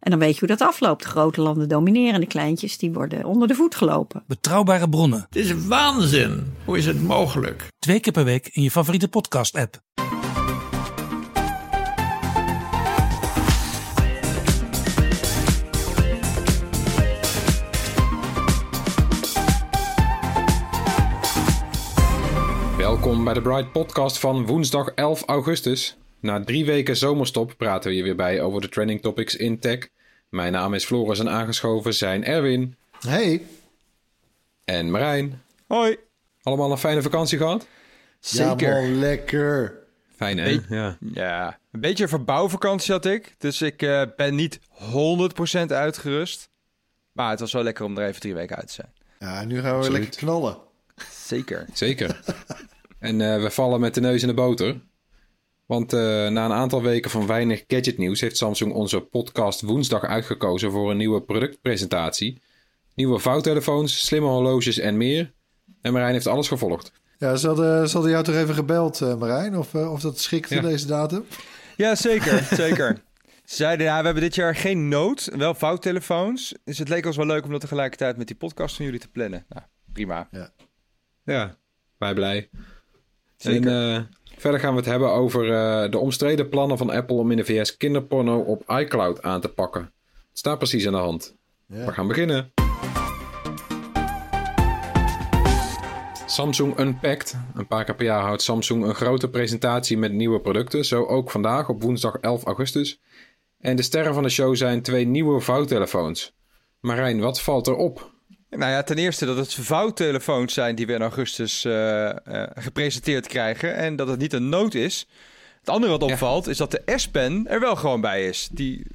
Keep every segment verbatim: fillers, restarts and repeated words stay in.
En dan weet je hoe dat afloopt. De grote landen domineren, de kleintjes die worden onder de voet gelopen. Betrouwbare bronnen. Het is waanzin. Hoe is het mogelijk? Twee keer per week in je favoriete podcast-app. Welkom bij de Bright Podcast van woensdag elf augustus. Na drie weken zomerstop praten we je weer bij over de trending topics in tech. Mijn naam is Floris en aangeschoven zijn Erwin. Hey. En Marijn. Hoi. Allemaal een fijne vakantie gehad? Zeker. Ja, wel lekker. Fijn, hè? Be- ja. ja. Een beetje een verbouwvakantie had ik. Dus ik uh, ben niet honderd procent uitgerust. Maar het was wel lekker om er even drie weken uit te zijn. Ja, nu gaan we Absoluut. lekker knallen. Zeker. Zeker. En uh, we vallen met de neus in de boter. Want uh, na een aantal weken van weinig gadgetnieuws heeft Samsung onze podcast woensdag uitgekozen voor een nieuwe productpresentatie. Nieuwe vouwtelefoons, slimme horloges en meer. En Marijn heeft alles gevolgd. Ja, ze hadden, ze hadden jou toch even gebeld, uh, Marijn? Of, uh, of dat schikt in ja. deze datum? Ja, zeker. zeker. Ze zeiden, ja, we hebben dit jaar geen nood, wel vouwtelefoons. Dus het leek ons wel leuk om dat tegelijkertijd met die podcast van jullie te plannen. Nou, prima. Ja, ja wij blij. Zeker. En, uh, Verder gaan we het hebben over uh, de omstreden plannen van Apple om in de V S kinderporno op iCloud aan te pakken. Het staat precies aan de hand. Yeah. We gaan beginnen. Samsung Unpacked. Een paar keer per jaar houdt Samsung een grote presentatie met nieuwe producten. Zo ook vandaag op woensdag elf augustus. En de sterren van de show zijn twee nieuwe vouwtelefoons. Marijn, wat valt er op? Nou ja, ten eerste dat het vouwtelefoons zijn die we in augustus uh, uh, gepresenteerd krijgen. En dat het niet een nood is. Het andere wat opvalt ja. is dat de S-Pen er wel gewoon bij is. Die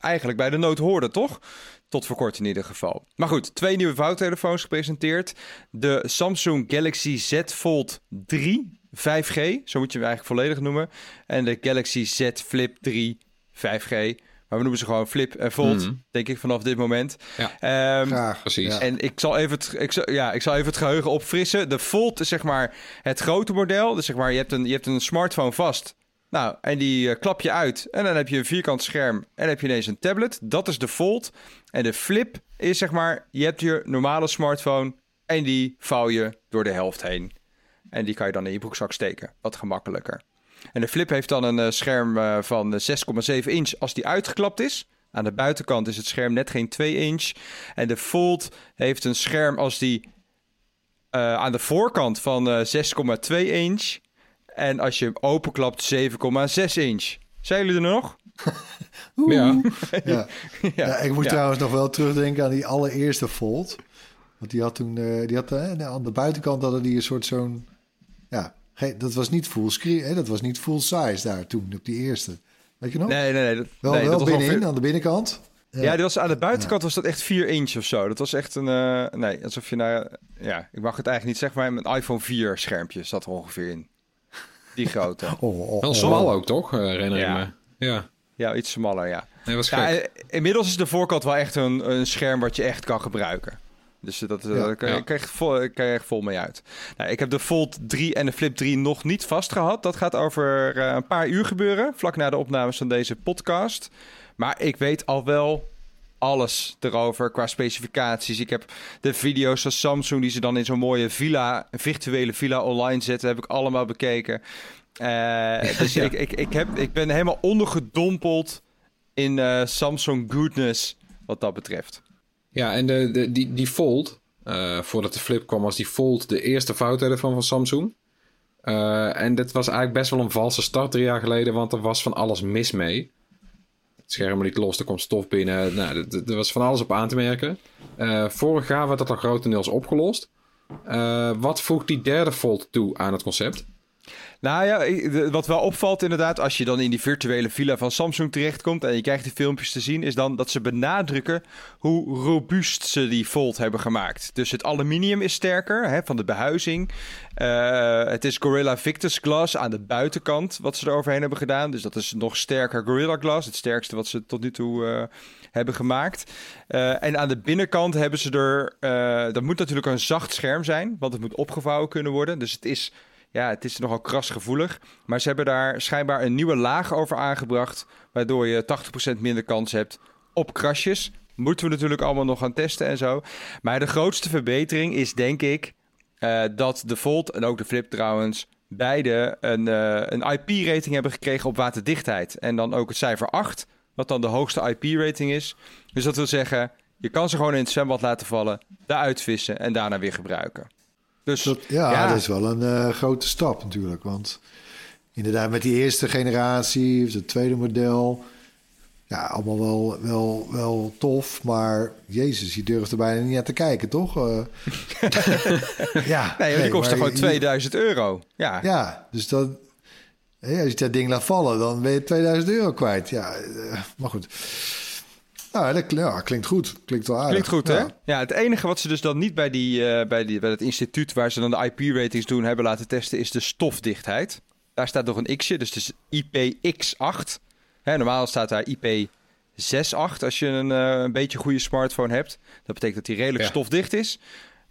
eigenlijk bij de nood hoorde, toch? Tot voor kort in ieder geval. Maar goed, twee nieuwe vouwtelefoons gepresenteerd. De Samsung Galaxy Z Fold drie vijf G, zo moet je hem eigenlijk volledig noemen. En de Galaxy Z Flip drie vijf G. Maar we noemen ze gewoon Flip en Fold, mm. denk ik, vanaf dit moment. Ja, um, graag, precies. En ik zal, even het, ik, zal, ja, ik zal even het geheugen opfrissen. De Fold is zeg maar het grote model. Dus zeg maar, je hebt een, je hebt een smartphone vast. Nou, en die uh, klap je uit. En dan heb je een vierkant scherm en heb je ineens een tablet. Dat is de Fold. En de Flip is zeg maar, je hebt je normale smartphone en die vouw je door de helft heen. En die kan je dan in je broekzak steken. Wat gemakkelijker. En de Flip heeft dan een uh, scherm uh, van zes komma zeven inch als die uitgeklapt is. Aan de buitenkant is het scherm net geen twee inch. En de Fold heeft een scherm als die uh, aan de voorkant van uh, zes komma twee inch. En als je hem openklapt zeven komma zes inch. Zijn jullie er nog? ja. ja. ja. ja. Ik moet ja. trouwens nog wel terugdenken aan die allereerste Fold. Want die had toen, uh, die had, uh, aan de buitenkant hadden die een soort zo'n... Ja. Hey, dat was niet full screen, hè? Dat was niet full size daar toen, op die eerste. Weet je nog? Nee, nee, nee. Dat, wel nee, wel dat binnenin, ongeveer... aan de binnenkant. Ja, ja die was, aan de buitenkant ja. was dat echt vier inch of zo. Dat was echt een... Uh, nee, alsof je nou... Ja, ik mag het eigenlijk niet zeggen, maar een iPhone vier schermpje zat er ongeveer in. Die grootte. oh, oh, wel smal oh. ook, toch? Uh, herinner je ja. me. Ja. ja, iets smaller, ja. Nee, was ja en, inmiddels is de voorkant wel echt een, een scherm wat je echt kan gebruiken. Dus dat, ja, daar kan, ja. kan, kan je echt vol mee uit. Nou, ik heb de Fold drie en de Flip drie nog niet vastgehad. Dat gaat over uh, een paar uur gebeuren. Vlak na de opnames van deze podcast. Maar ik weet al wel alles erover qua specificaties. Ik heb de video's van Samsung die ze dan in zo'n mooie villa, virtuele villa online zetten. Heb ik allemaal bekeken. Uh, dus ja. ik, ik, ik, heb, ik ben helemaal ondergedompeld in uh, Samsung goodness wat dat betreft. Ja, en de, de, die, die Fold, uh, voordat de Flip kwam, was die Fold de eerste vouwtelefoon van Samsung. Uh, en dit was eigenlijk best wel een valse start drie jaar geleden, want er was van alles mis mee. Het scherm liet los, er komt stof binnen. Nou, er was van alles op aan te merken. Uh, vorig jaar werd dat al grotendeels opgelost. Uh, wat voegt die derde Fold toe aan het concept? Nou ja, wat wel opvalt inderdaad, als je dan in die virtuele villa van Samsung terechtkomt en je krijgt die filmpjes te zien, is dan dat ze benadrukken hoe robuust ze die Fold hebben gemaakt. Dus het aluminium is sterker, hè, van de behuizing. Uh, het is Gorilla Victus glas aan de buitenkant, wat ze er overheen hebben gedaan. Dus dat is nog sterker Gorilla Glass, het sterkste wat ze tot nu toe uh, hebben gemaakt. Uh, en aan de binnenkant hebben ze er, uh, dat moet natuurlijk een zacht scherm zijn, want het moet opgevouwen kunnen worden. Dus het is... Ja, het is nogal krasgevoelig. Maar ze hebben daar schijnbaar een nieuwe laag over aangebracht, waardoor je tachtig procent minder kans hebt op krasjes. Moeten we natuurlijk allemaal nog gaan testen en zo. Maar de grootste verbetering is, denk ik, uh, dat de Fold en ook de Flip trouwens beide een, uh, een I P-rating hebben gekregen op waterdichtheid. En dan ook het cijfer acht, wat dan de hoogste I P-rating is. Dus dat wil zeggen, je kan ze gewoon in het zwembad laten vallen, daaruit vissen en daarna weer gebruiken. Dus, dat, ja, ja, dat is wel een uh, grote stap natuurlijk. Want inderdaad, met die eerste generatie, het tweede model... Ja, allemaal wel, wel, wel tof, maar jezus, je durft er bijna niet aan te kijken, toch? Uh, ja, nee, nee, die kostte gewoon tweeduizend euro. Ja, ja, dus dan, ja, als je dat ding laat vallen, dan ben je tweeduizend euro kwijt. Ja, uh, maar goed... Nou, dat ja, klinkt goed. Klinkt wel aardig. Klinkt goed, ja. Hè? Ja, het enige wat ze dus dan niet bij, die, uh, bij, die, bij het instituut waar ze dan de I P-ratings doen hebben laten testen, is de stofdichtheid. Daar staat nog een x'je, dus het is I P X acht. Hè, normaal staat daar I P zes acht als je een, uh, een beetje goede smartphone hebt. Dat betekent dat die redelijk ja. stofdicht is.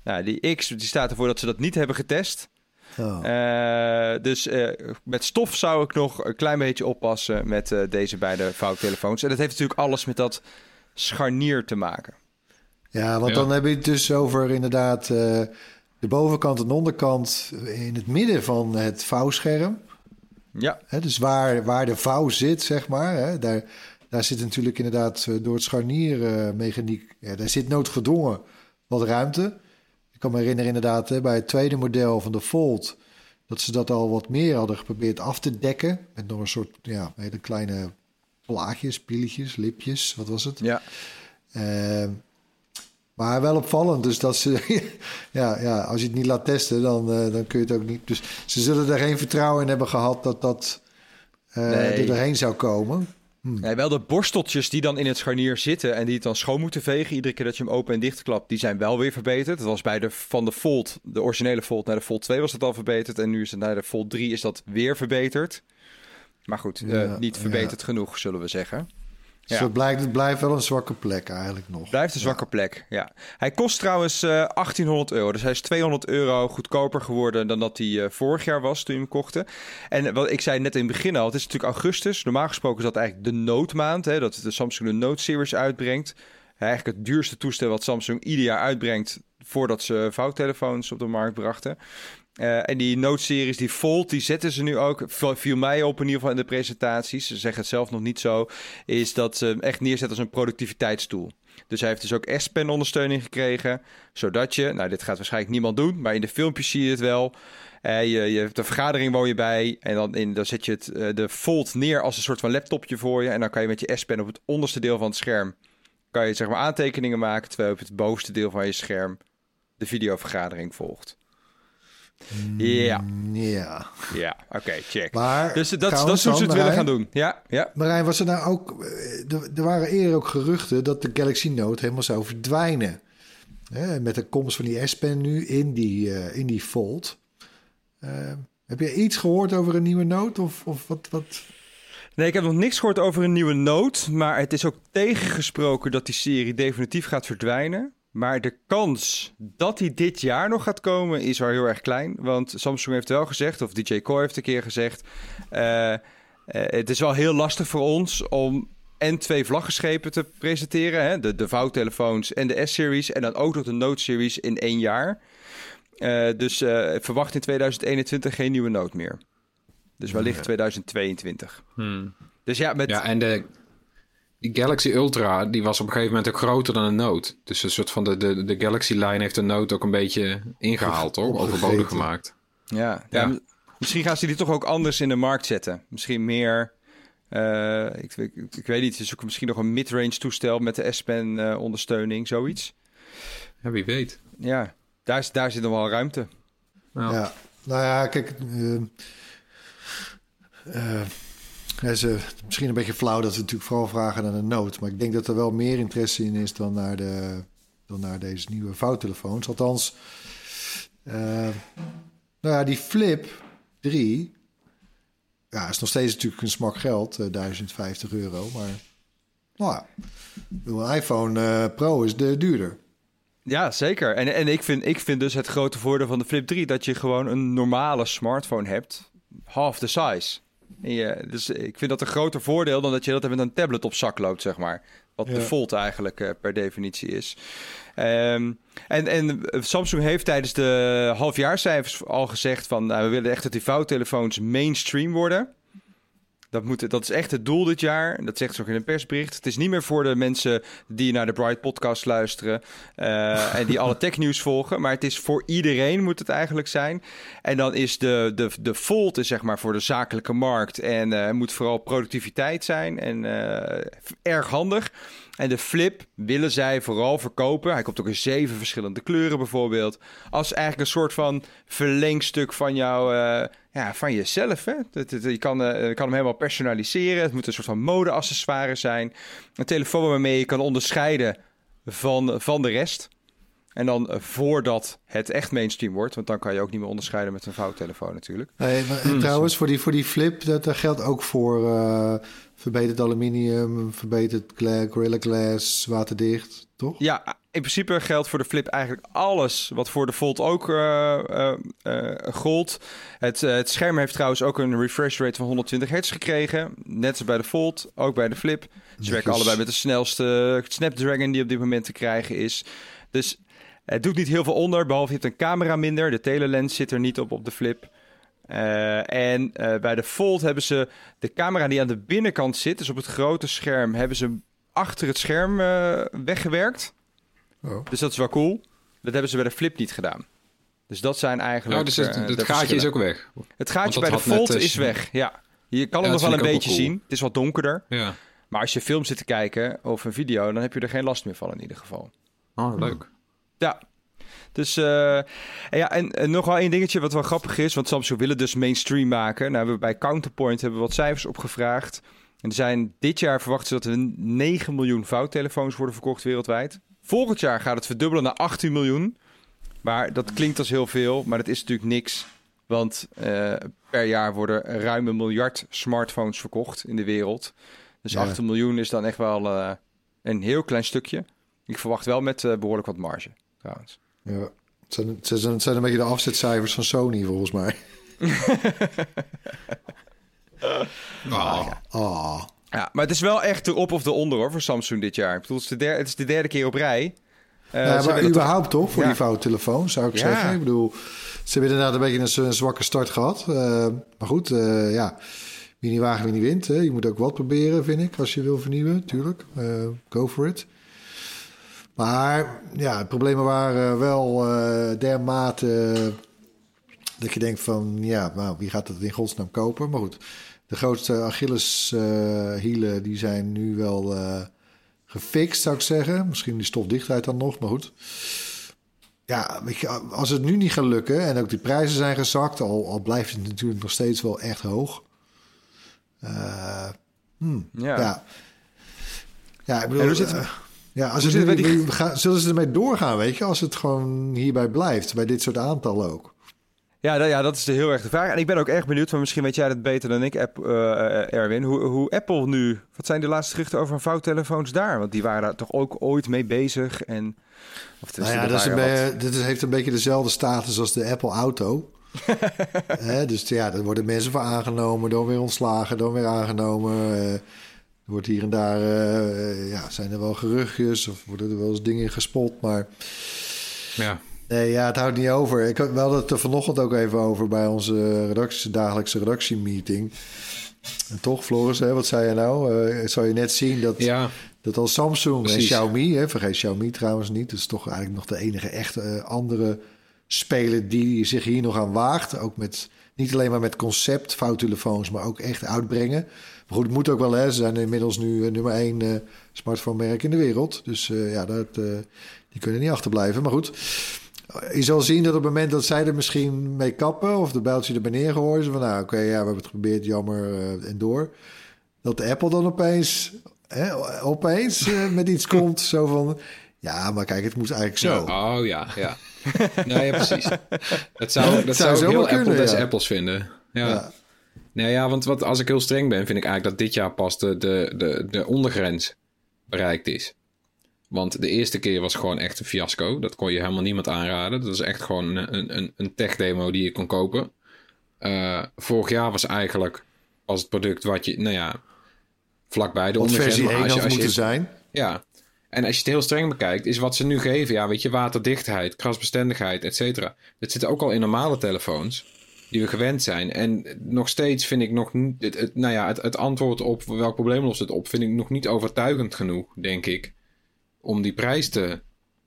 Nou, die X die staat ervoor dat ze dat niet hebben getest. Oh. Uh, dus uh, met stof zou ik nog een klein beetje oppassen met uh, deze beide vouwtelefoons. En dat heeft natuurlijk alles met dat scharnier te maken. Ja, want ja. dan heb je het dus over inderdaad uh, de bovenkant en de onderkant in het midden van het vouwscherm. Ja. Hè, dus waar, waar de vouw zit, zeg maar. Hè, daar, daar zit natuurlijk inderdaad uh, door het scharniermechaniek... Uh, ja, daar zit noodgedwongen wat ruimte. Ik kan me herinneren inderdaad hè, bij het tweede model van de Fold... dat ze dat al wat meer hadden geprobeerd af te dekken. Met nog een soort ja, hele kleine plaatjes, pilletjes, lipjes, wat was het? Ja. Uh, maar wel opvallend, dus dat ze... ja, ja, als je het niet laat testen, dan, uh, dan kun je het ook niet... Dus ze zullen er geen vertrouwen in hebben gehad dat dat uh, nee. er doorheen zou komen... Hmm. Ja, wel de borsteltjes die dan in het scharnier zitten en die het dan schoon moeten vegen iedere keer dat je hem open en dicht klapt, die zijn wel weer verbeterd. Dat was bij de van de Fold, de originele Fold naar de Fold twee was dat al verbeterd en nu is het naar de Fold drie is dat weer verbeterd. Maar goed, ja, uh, niet verbeterd ja. genoeg zullen we zeggen. Ja. Dus het blijft, het blijft wel een zwakke plek eigenlijk nog. Blijft een zwakke ja. plek, ja. Hij kost trouwens uh, achttienhonderd euro. Dus hij is tweehonderd euro goedkoper geworden dan dat hij uh, vorig jaar was toen je hem kochten. En wat ik zei net in het begin al, het is natuurlijk augustus. Normaal gesproken is dat eigenlijk de noodmaand. Hè, dat de Samsung de Note Series uitbrengt. Eigenlijk het duurste toestel wat Samsung ieder jaar uitbrengt... voordat ze vouwtelefoons op de markt brachten. Uh, en die Note-series, die Fold, die zetten ze nu ook... viel mij op in ieder geval in de presentaties... ze zeggen het zelf nog niet zo... is dat ze hem echt neerzetten als een productiviteitstool. Dus hij heeft dus ook S-Pen ondersteuning gekregen... zodat je, nou dit gaat waarschijnlijk niemand doen... maar in de filmpjes zie je het wel... Uh, je, je hebt een vergadering woon je bij... en dan, in, dan zet je het, uh, de Fold neer als een soort van laptopje voor je... en dan kan je met je S-Pen op het onderste deel van het scherm... kan je zeg maar aantekeningen maken... terwijl op het bovenste deel van je scherm... de videovergadering volgt. Ja. Ja. Ja, oké, okay, check. Maar dus dat, dat is hoe ze het willen gaan doen. Ja, ja. Marijn, was er nou ook... Er, er waren eerder ook geruchten dat de Galaxy Note helemaal zou verdwijnen. Hè, met de komst van die S-Pen nu in die, uh, in die Fold. Uh, heb je iets gehoord over een nieuwe Note? Of, of wat, wat... Nee, ik heb nog niks gehoord over een nieuwe Note. Maar het is ook tegengesproken dat die serie definitief gaat verdwijnen. Maar de kans dat hij dit jaar nog gaat komen is wel heel erg klein. Want Samsung heeft wel gezegd, of D J Koi heeft een keer gezegd... Uh, uh, het is wel heel lastig voor ons om en twee vlaggenschepen te presenteren. Hè? De, de vouwtelefoons en de S-series en dan ook nog de Note-series in één jaar. Uh, dus uh, verwacht in tweeduizend eenentwintig geen nieuwe Note meer. Dus wellicht tweeduizend tweeëntwintig. Hmm. Dus ja, met... Ja, en de... Die Galaxy Ultra, die was op een gegeven moment ook groter dan een Note. Dus een soort van de, de, de Galaxy-lijn heeft de Note ook een beetje ingehaald, toch? Overbodig gemaakt. Ja, ja. ja, misschien gaan ze die toch ook anders in de markt zetten. Misschien meer, uh, ik, ik, ik weet niet, ze zoeken misschien nog een mid-range toestel met de S-Pen uh, ondersteuning, zoiets. Ja, wie weet. Ja, daar, daar zit nog wel ruimte. Nou. Ja. Nou ja, kijk... Uh, uh, het is uh, misschien een beetje flauw dat we natuurlijk vooral vragen naar de Note. Maar ik denk dat er wel meer interesse in is dan naar, de, dan naar deze nieuwe vouwtelefoons. Althans, uh, nou ja, die Flip drie... Ja, is nog steeds natuurlijk een smak geld, uh, duizend vijftig euro. Maar nou ja, een iPhone uh, Pro is de duurder. Ja, zeker. En, en ik, vind, ik vind dus het grote voordeel van de Flip drie... dat je gewoon een normale smartphone hebt, half the size. En je, dus ik vind dat een groter voordeel dan dat je dat met een tablet op zak loopt, zeg maar. Wat ja. de Fold eigenlijk uh, per definitie is. Um, en, en Samsung heeft tijdens de halfjaarcijfers al gezegd van... Nou, we willen echt dat die vouwtelefoons mainstream worden. Dat, moet, dat is echt het doel dit jaar. Dat zegt ze ook in een persbericht. Het is niet meer voor de mensen die naar de Bright podcast luisteren... Uh, en die alle technieuws volgen. Maar het is voor iedereen, moet het eigenlijk zijn. En dan is de, de, de Fold is zeg maar voor de zakelijke markt. En uh, moet vooral productiviteit zijn en uh, erg handig. En de Flip willen zij vooral verkopen. Hij komt ook in zeven verschillende kleuren bijvoorbeeld. Als eigenlijk een soort van verlengstuk van jouw... Uh, Ja, van jezelf, hè. Je kan, uh, je kan hem helemaal personaliseren. Het moet een soort van mode-accessoire zijn. Een telefoon waarmee je kan onderscheiden van, van de rest. En dan voordat het echt mainstream wordt. Want dan kan je ook niet meer onderscheiden met een vouwtelefoon natuurlijk. Nee, maar, en trouwens, voor die, voor die Flip, dat, dat geldt ook voor uh, verbeterd aluminium, verbeterd gla- Gorilla Glass, waterdicht, toch? Ja, in principe geldt voor de Flip eigenlijk alles wat voor de Fold ook uh, uh, uh, gold. Het, uh, het scherm heeft trouwens ook een refresh rate van honderdtwintig hertz gekregen. Net zoals bij de Fold, ook bij de Flip. Ze Netjes. werken allebei met de snelste Snapdragon die op dit moment te krijgen is. Dus het doet niet heel veel onder, behalve je hebt een camera minder. De telelens zit er niet op op de Flip. Uh, en uh, bij de Fold hebben ze de camera die aan de binnenkant zit, dus op het grote scherm, hebben ze achter het scherm uh, weggewerkt. Oh. Dus dat is wel cool. Dat hebben ze bij de Flip niet gedaan. Dus dat zijn eigenlijk... Oh, dus het, uh, het gaatje is ook weg. Het gaatje bij de Fold is weg, ja. Je kan hem nog wel een beetje zien. Het is wat donkerder. Ja. Maar als je film zit te kijken of een video, dan heb je er geen last meer van in ieder geval. Oh, leuk. Ja. Dus uh, en ja, en, en nog wel één dingetje wat wel grappig is, want Samsung willen dus mainstream maken. Nou, we bij Counterpoint hebben we wat cijfers opgevraagd. En er zijn dit jaar verwachten ze dat er negen miljoen vouwtelefoons worden verkocht wereldwijd. Volgend jaar gaat het verdubbelen naar achttien miljoen. Maar dat klinkt als heel veel, maar dat is natuurlijk niks. Want uh, per jaar worden ruim een miljard smartphones verkocht in de wereld. Dus ja. achttien miljoen is dan echt wel uh, een heel klein stukje. Ik verwacht wel met uh, behoorlijk wat marge, trouwens. Ja, het zijn, het zijn, het zijn een beetje de afzetcijfers van Sony, volgens mij. uh, oh. Ja. Oh. Ja, maar het is wel echt erop of eronder hoor, voor Samsung dit jaar. Ik bedoel, het is de derde, het is de derde keer op rij. Uh, ja, maar überhaupt toch, toch voor ja. die vouwtelefoon, zou ik ja. zeggen. Ik bedoel, ze hebben inderdaad een beetje een zwakke start gehad. Uh, maar goed, uh, ja, wie niet wagen, wie niet wint. Hè. Je moet ook wat proberen, vind ik, als je wil vernieuwen, tuurlijk. Uh, go for it. Maar ja, de problemen waren wel uh, dermate uh, dat je denkt van, ja, nou, wie gaat dat in godsnaam kopen? Maar goed. De grootste Achilleshielen uh, die zijn nu wel uh, gefixt, zou ik zeggen. Misschien die stofdichtheid dan nog, maar goed. Ja, weet je, als het nu niet gaat lukken en ook die prijzen zijn gezakt... al, al blijft het natuurlijk nog steeds wel echt hoog. Uh, hmm, ja. ja. Ja, ik bedoel... Ja, het, uh, ja, als het nu, die... gaan, zullen ze ermee doorgaan, weet je? Als het gewoon hierbij blijft, bij dit soort aantallen ook. Ja, dat, ja, dat is de heel erg de vraag. En ik ben ook erg benieuwd, maar misschien weet jij dat beter dan ik, App, uh, Erwin. Hoe, hoe Apple nu... Wat zijn de laatste geruchten over vouwtelefoons daar? Want die waren daar toch ook ooit mee bezig. En, of nou ja, dat, is een be- dat heeft een beetje dezelfde status als de Apple Auto. eh, dus ja, daar worden mensen voor aangenomen, dan weer ontslagen, dan weer aangenomen. Eh, er wordt hier en daar... Eh, ja, zijn er wel geruchtjes of worden er wel eens dingen gespot, maar... Ja. Nee, ja, het houdt niet over. Ik had wel het er vanochtend ook even over bij onze redactie, dagelijkse redactiemeeting. En toch, Floris, hè, wat zei je nou? Uh, zou je net zien dat, ja. dat al Samsung Precies. en Xiaomi, hè, vergeet Xiaomi trouwens niet, dat is toch eigenlijk nog de enige echte uh, andere speler die zich hier nog aan waagt. Ook met, niet alleen maar met concept vouwtelefoons, maar ook echt uitbrengen. Maar goed, het moet ook wel, hè, ze zijn inmiddels nu uh, nummer één uh, smartphone merk in de wereld. Dus uh, ja, dat, uh, die kunnen niet achterblijven, maar goed... Je zal zien dat op het moment dat zij er misschien mee kappen... of de bijltje erbij neergooien... van nou, oké, okay, ja, we hebben het geprobeerd, jammer uh, en door... dat de Apple dan opeens, hè, opeens uh, met iets komt zo van... ja, maar kijk, het moest eigenlijk zo. Ja, oh ja, ja. Nou ja, precies. Dat zou, dat dat zou, zou ik heel Apple kunnen, des ja. Apples vinden. Ja. ja. Nou ja, want wat, als ik heel streng ben... vind ik eigenlijk dat dit jaar pas de, de, de, de ondergrens bereikt is. Want de eerste keer was gewoon echt een fiasco. Dat kon je helemaal niemand aanraden. Dat was echt gewoon een, een, een tech-demo die je kon kopen. Uh, vorig jaar was eigenlijk als het product wat je, nou ja, vlakbij de ondergrens... versie één had moeten zijn. Ja, en als je het heel streng bekijkt, is wat ze nu geven... ja, weet je, waterdichtheid, krasbestendigheid, et cetera. Dat zit ook al in normale telefoons die we gewend zijn. En nog steeds vind ik nog niet... Het, het, nou ja, het, het antwoord op welk probleem lost het op... vind ik nog niet overtuigend genoeg, denk ik... om die prijs te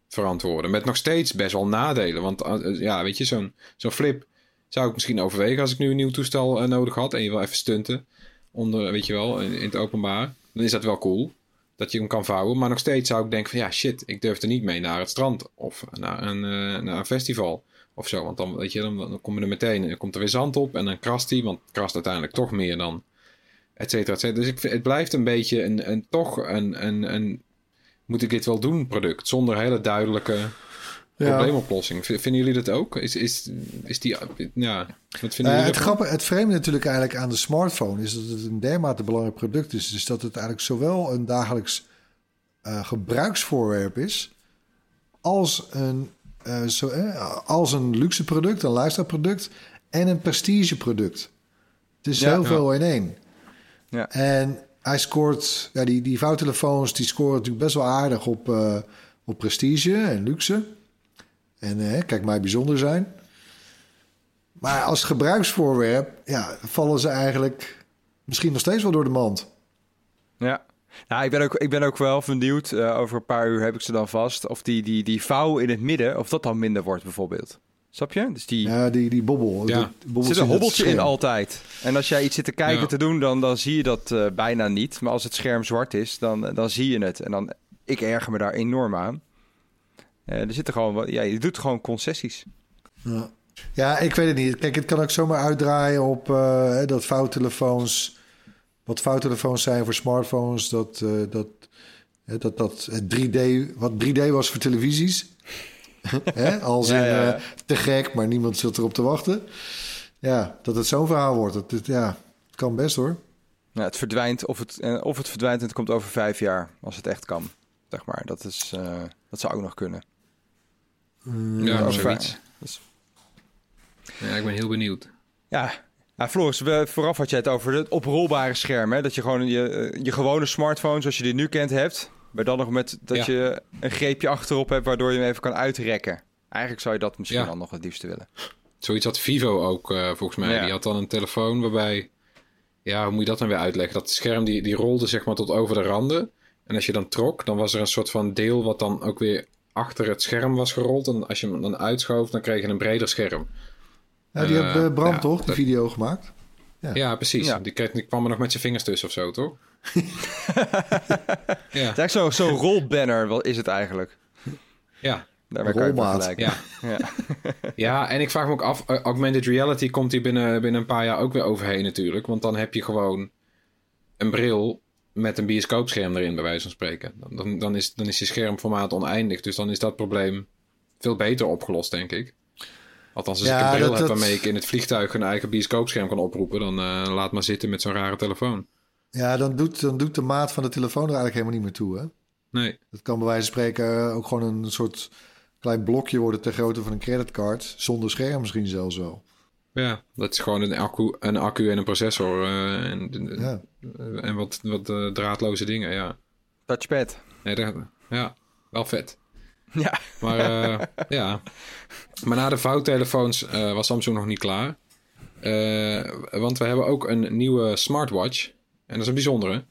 verantwoorden. Met nog steeds best wel nadelen. Want uh, ja, weet je, zo'n, zo'n flip zou ik misschien overwegen... als ik nu een nieuw toestel uh, nodig had... en je wil even stunten, onder, weet je wel, in, in het openbaar. Dan is dat wel cool, dat je hem kan vouwen. Maar nog steeds zou ik denken van... ja, shit, ik durf er niet mee naar het strand... of naar een, uh, naar een festival of zo. Want dan, weet je, dan, dan kom je er meteen... en dan komt er weer zand op en dan krast die... want het krast uiteindelijk toch meer dan... et cetera, et cetera. Dus ik, het blijft een beetje een, een toch een... een, een moet ik dit wel doen, product? Zonder hele duidelijke ja. probleemoplossing. Vinden jullie dat ook? Is, is, is die... Ja, wat vinden uh, het, grappige, het vreemde natuurlijk eigenlijk aan de smartphone... is dat het een dermate belangrijk product is. Dus dat het eigenlijk zowel een dagelijks uh, gebruiksvoorwerp is... als een, uh, zo, uh, als een luxe product, een lifestyle-product... en een prestige-product. Het is ja, heel ja. veel in één. Ja. En... Hij scoort, ja, die, die vouwtelefoons, die scoren natuurlijk best wel aardig op, uh, op prestige en luxe. En uh, kijk, mij bijzonder zijn. Maar als gebruiksvoorwerp, ja, vallen ze eigenlijk misschien nog steeds wel door de mand. Ja, nou, ik ben ook, ik ben ook wel benieuwd, uh, over een paar uur heb ik ze dan vast, of die, die, die vouw in het midden, of dat dan minder wordt bijvoorbeeld. Snap je? Dus die... Ja, die, die bobbel. Ja. Er zit een hobbeltje in altijd. En als jij iets zit te kijken ja. te doen, dan, dan zie je dat uh, bijna niet. Maar als het scherm zwart is, dan, dan zie je het. En dan, ik erger me daar enorm aan. Uh, er zitten gewoon... Ja, je doet gewoon concessies. Ja. ja, ik weet het niet. Kijk, het kan ook zomaar uitdraaien op uh, dat vouwtelefoons... Wat vouwtelefoons zijn voor smartphones, dat, uh, dat, dat, dat drie D... Wat drie D was voor televisies... He, als in ja, ja, ja. Uh, te gek, maar niemand zit erop te wachten. Ja, dat het zo'n verhaal wordt. Het, het, ja, het kan best hoor. Ja, het verdwijnt of het, eh, of het verdwijnt en het komt over vijf jaar. Als het echt kan, zeg maar. Dat, is, uh, dat zou ook nog kunnen. Mm, ja, over zoiets. Dus... Ja, ik ben heel benieuwd. Ja, nou, Floris, we, vooraf had jij het over het oprolbare scherm. Hè? Dat je gewoon je, je gewone smartphone, zoals je die nu kent, hebt... Maar dan nog met dat ja. je een greepje achterop hebt... waardoor je hem even kan uitrekken. Eigenlijk zou je dat misschien ja. dan nog het liefste willen. Zoiets had Vivo ook, uh, volgens mij. Ja. Die had dan een telefoon waarbij... Ja, hoe moet je dat dan weer uitleggen? Dat scherm die, die rolde zeg maar tot over de randen. En als je dan trok, dan was er een soort van deel... wat dan ook weer achter het scherm was gerold. En als je hem dan uitschoof, dan kreeg je een breder scherm. Ja, die uh, had Bram ja, toch, de dat... video gemaakt? Ja, ja precies. Ja. Die, kreeg, die kwam er nog met zijn vingers tussen of zo, toch? ja. Het is eigenlijk zo'n zo rolbanner, wat is het eigenlijk? Ja, daar kan je van ja. Ja. ja, en ik vraag me ook af, uh, augmented reality komt hier binnen, binnen een paar jaar ook weer overheen natuurlijk. Want dan heb je gewoon een bril met een bioscoopscherm erin, bij wijze van spreken. Dan, dan, is, dan is je schermformaat oneindig, dus dan is dat probleem veel beter opgelost, denk ik. Althans, als ja, ik een bril dat, heb dat... waarmee ik in het vliegtuig een eigen bioscoopscherm kan oproepen, dan uh, laat maar zitten met zo'n rare telefoon. Ja, dan doet, dan doet de maat van de telefoon er eigenlijk helemaal niet meer toe, hè? Nee. Dat kan bij wijze van spreken ook gewoon een soort klein blokje worden ter grootte van een creditcard. Zonder scherm misschien zelfs wel. Ja, dat is gewoon een accu, een accu en een processor. Uh, en ja. en wat, wat uh, draadloze dingen, ja. Touchpad. Nee, dat, ja, wel vet. Ja. Maar, uh, ja. maar na de vouwtelefoons uh, was Samsung nog niet klaar. Uh, want we hebben ook een nieuwe smartwatch... En dat is een bijzondere.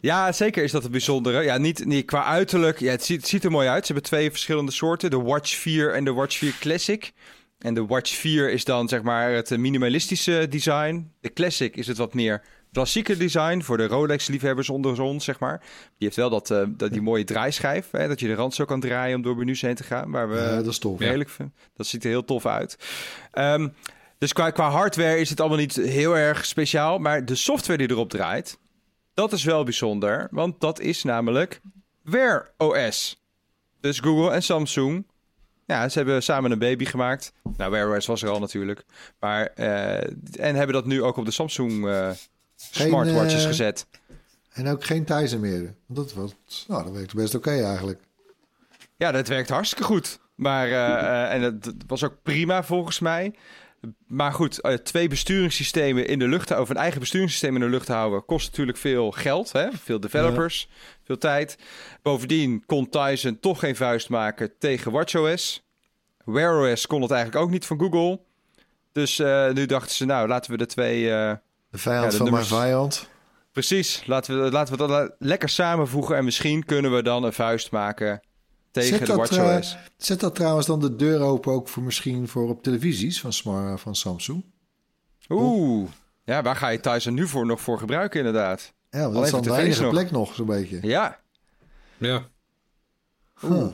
Ja, zeker is dat een bijzondere. Ja, niet, niet qua uiterlijk. Ja, het ziet, het ziet er mooi uit. Ze hebben twee verschillende soorten. De Watch vier en de Watch vier Classic. En de Watch vier is dan zeg maar het minimalistische design. De Classic is het wat meer klassieke design voor de Rolex-liefhebbers onder ons, zeg maar. Die heeft wel dat, uh, dat die mooie draaischijf, hè, dat je de rand zo kan draaien om door menus heen te gaan. Waar we ja, dat is tof. Redelijk, ja. Dat ziet er heel tof uit. Um, dus qua, qua hardware is het allemaal niet heel erg speciaal, maar de software die erop draait, dat is wel bijzonder, want dat is namelijk Wear O S. Dus Google en Samsung, ja, ze hebben samen een baby gemaakt. Nou, Wear O S was er al natuurlijk, maar uh, en hebben dat nu ook op de Samsung uh, Geen, smartwatches uh, gezet. En ook geen Tizen meer. Want dat, was, nou, dat werkt best oké okay eigenlijk. Ja, dat werkt hartstikke goed. Maar, uh, uh, en dat was ook prima volgens mij. Maar goed, uh, twee besturingssystemen in de lucht... of een eigen besturingssysteem in de lucht houden... kost natuurlijk veel geld, hè? Veel developers, ja. Veel tijd. Bovendien kon Tizen toch geen vuist maken tegen WatchOS. Wear O S kon het eigenlijk ook niet van Google. Dus uh, nu dachten ze, nou, laten we de twee... Uh, De vijand ja, de van nummers... mijn vijand. Precies. Laten we, laten we dat lekker samenvoegen. En misschien kunnen we dan een vuist maken tegen zet de WatchOS. Uh, zet dat trouwens dan de deur open ook voor misschien voor op televisies van, smart, van Samsung? Oeh. Ja, waar ga je thuis en nu voor nog voor gebruiken inderdaad? Ja, want dat is dan de enige plek nog zo'n beetje. Ja. Ja. Oeh. Huh.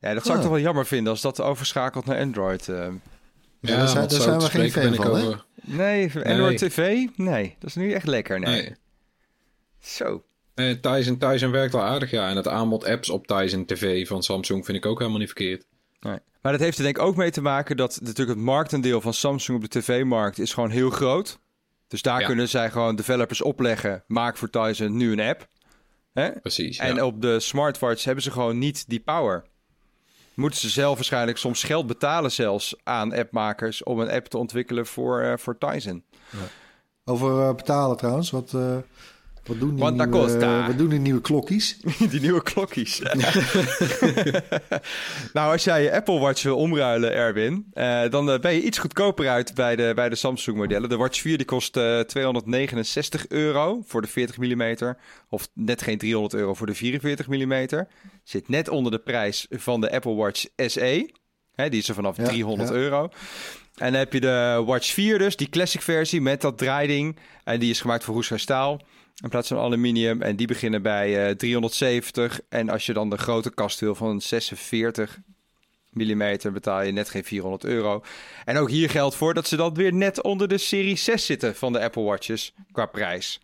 Ja, dat zou huh. ik toch wel jammer vinden als dat overschakelt naar Android. Uh. Ja, ja, daar zijn, daar zijn we geen fan van, hè? Nee, Android nee. T V? Nee, dat is nu echt lekker, nee. nee. Zo. Nee, Tizen, Tizen werkt al aardig, ja. En het aanbod apps op Tizen T V van Samsung vind ik ook helemaal niet verkeerd. Nee. Maar dat heeft er denk ik ook mee te maken dat natuurlijk het marktendeel van Samsung op de tv-markt is gewoon heel groot. Dus daar ja. kunnen zij gewoon developers opleggen, maak voor Tizen nu een app. Hè? Precies, En ja. op de smartwatch hebben ze gewoon niet die power. Moeten ze zelf waarschijnlijk soms geld betalen zelfs aan appmakers... om een app te ontwikkelen voor, uh, voor Tizen. Ja. Over uh, betalen trouwens. Wat, uh, wat, doen die nieuwe, uh, wat doen die nieuwe klokkies? Die nieuwe klokkies. Ja. Nou, als jij je Apple Watch wil omruilen, Erwin... Uh, dan uh, ben je iets goedkoper uit bij de, bij de Samsung-modellen. De Watch vier die kost uh, tweehonderdnegenenzestig euro voor de veertig millimeter... of net geen driehonderd euro voor de vierenveertig millimeter... Zit net onder de prijs van de Apple Watch S E. Hè, die is er vanaf ja, driehonderd euro. En dan heb je de Watch vier dus, die classic versie met dat draaiding. En die is gemaakt van roestvrij staal in plaats van aluminium. En die beginnen bij uh, driehonderdzeventig. En als je dan de grote kast wil van zesenveertig millimeter, betaal je net geen vierhonderd euro. En ook hier geldt voor dat ze dan weer net onder de serie zes zitten van de Apple Watches qua prijs.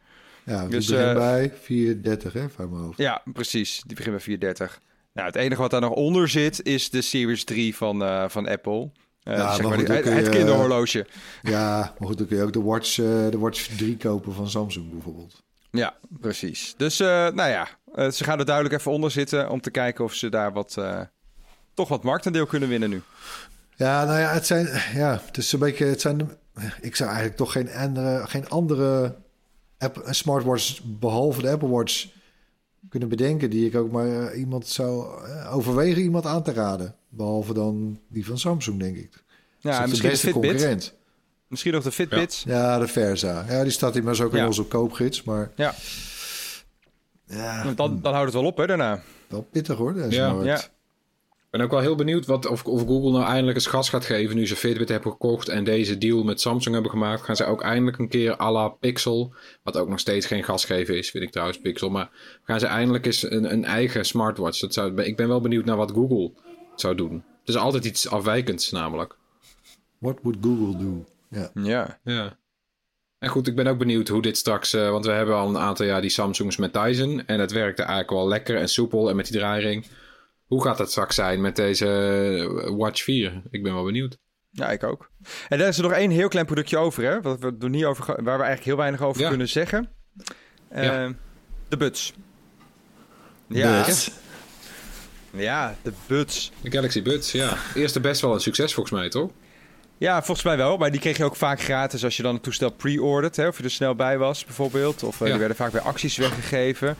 Ja, die dus, beginnen bij vierhonderddertig, hè, van mijn hoofd. Ja, precies. Die beginnen bij vierhonderddertig. Nou, het enige wat daar nog onder zit, is de Series drie van, uh, van Apple. Uh, ja, zeg maar goed, het, je, het kinderhorloge. Ja, maar goed, dan kun je ook de Watch, uh, de Watch drie kopen van Samsung bijvoorbeeld. Ja, precies. Dus, uh, nou ja, uh, ze gaan er duidelijk even onder zitten om te kijken of ze daar wat, uh, toch wat marktendeel kunnen winnen nu. Ja, nou ja, het zijn, ja, het is een beetje, het zijn, ik zou eigenlijk toch geen andere, geen andere... Een smartwatch, behalve de Apple Watch, kunnen bedenken... die ik ook maar uh, iemand zou uh, overwegen iemand aan te raden. Behalve dan die van Samsung, denk ik. Ja, dus en misschien de, de Fitbit. Concurrent. Misschien nog de Fitbit. Ja, ja de Versa. Ja, die staat immers ook in ja. onze koopgids, maar... Ja. ja dan, dan, dan houdt het wel op, hè, daarna. Wel pittig, hoor. Dat is ja. ja. Ik ben ook wel heel benieuwd wat, of, of Google nou eindelijk eens gas gaat geven... nu ze Fitbit hebben gekocht en deze deal met Samsung hebben gemaakt... gaan ze ook eindelijk een keer à la Pixel... wat ook nog steeds geen gas geven is, vind ik trouwens, Pixel... maar gaan ze eindelijk eens een, een eigen smartwatch... Dat zou, ik ben wel benieuwd naar wat Google zou doen. Het is altijd iets afwijkends namelijk. What would Google do? Ja. Yeah. Yeah. Yeah. En goed, ik ben ook benieuwd hoe dit straks... Uh, want we hebben al een aantal jaar die Samsungs met Tizen... en dat werkte eigenlijk wel lekker en soepel en met die draairing... Hoe gaat dat straks zijn met deze Watch vier? Ik ben wel benieuwd. Ja, ik ook. En daar is er nog één heel klein productje over, hè? Wat we er niet over, waar we eigenlijk heel weinig over ja. kunnen zeggen. Uh, ja. De Buds. Ja. Buds. Ja, de Buds. De Galaxy Buds, ja. Eerste best wel een succes volgens mij, toch? Ja, volgens mij wel. Maar die kreeg je ook vaak gratis als je dan het toestel pre-ordert. Hè? Of je er snel bij was, bijvoorbeeld. Of uh, ja. die werden vaak bij acties weggegeven.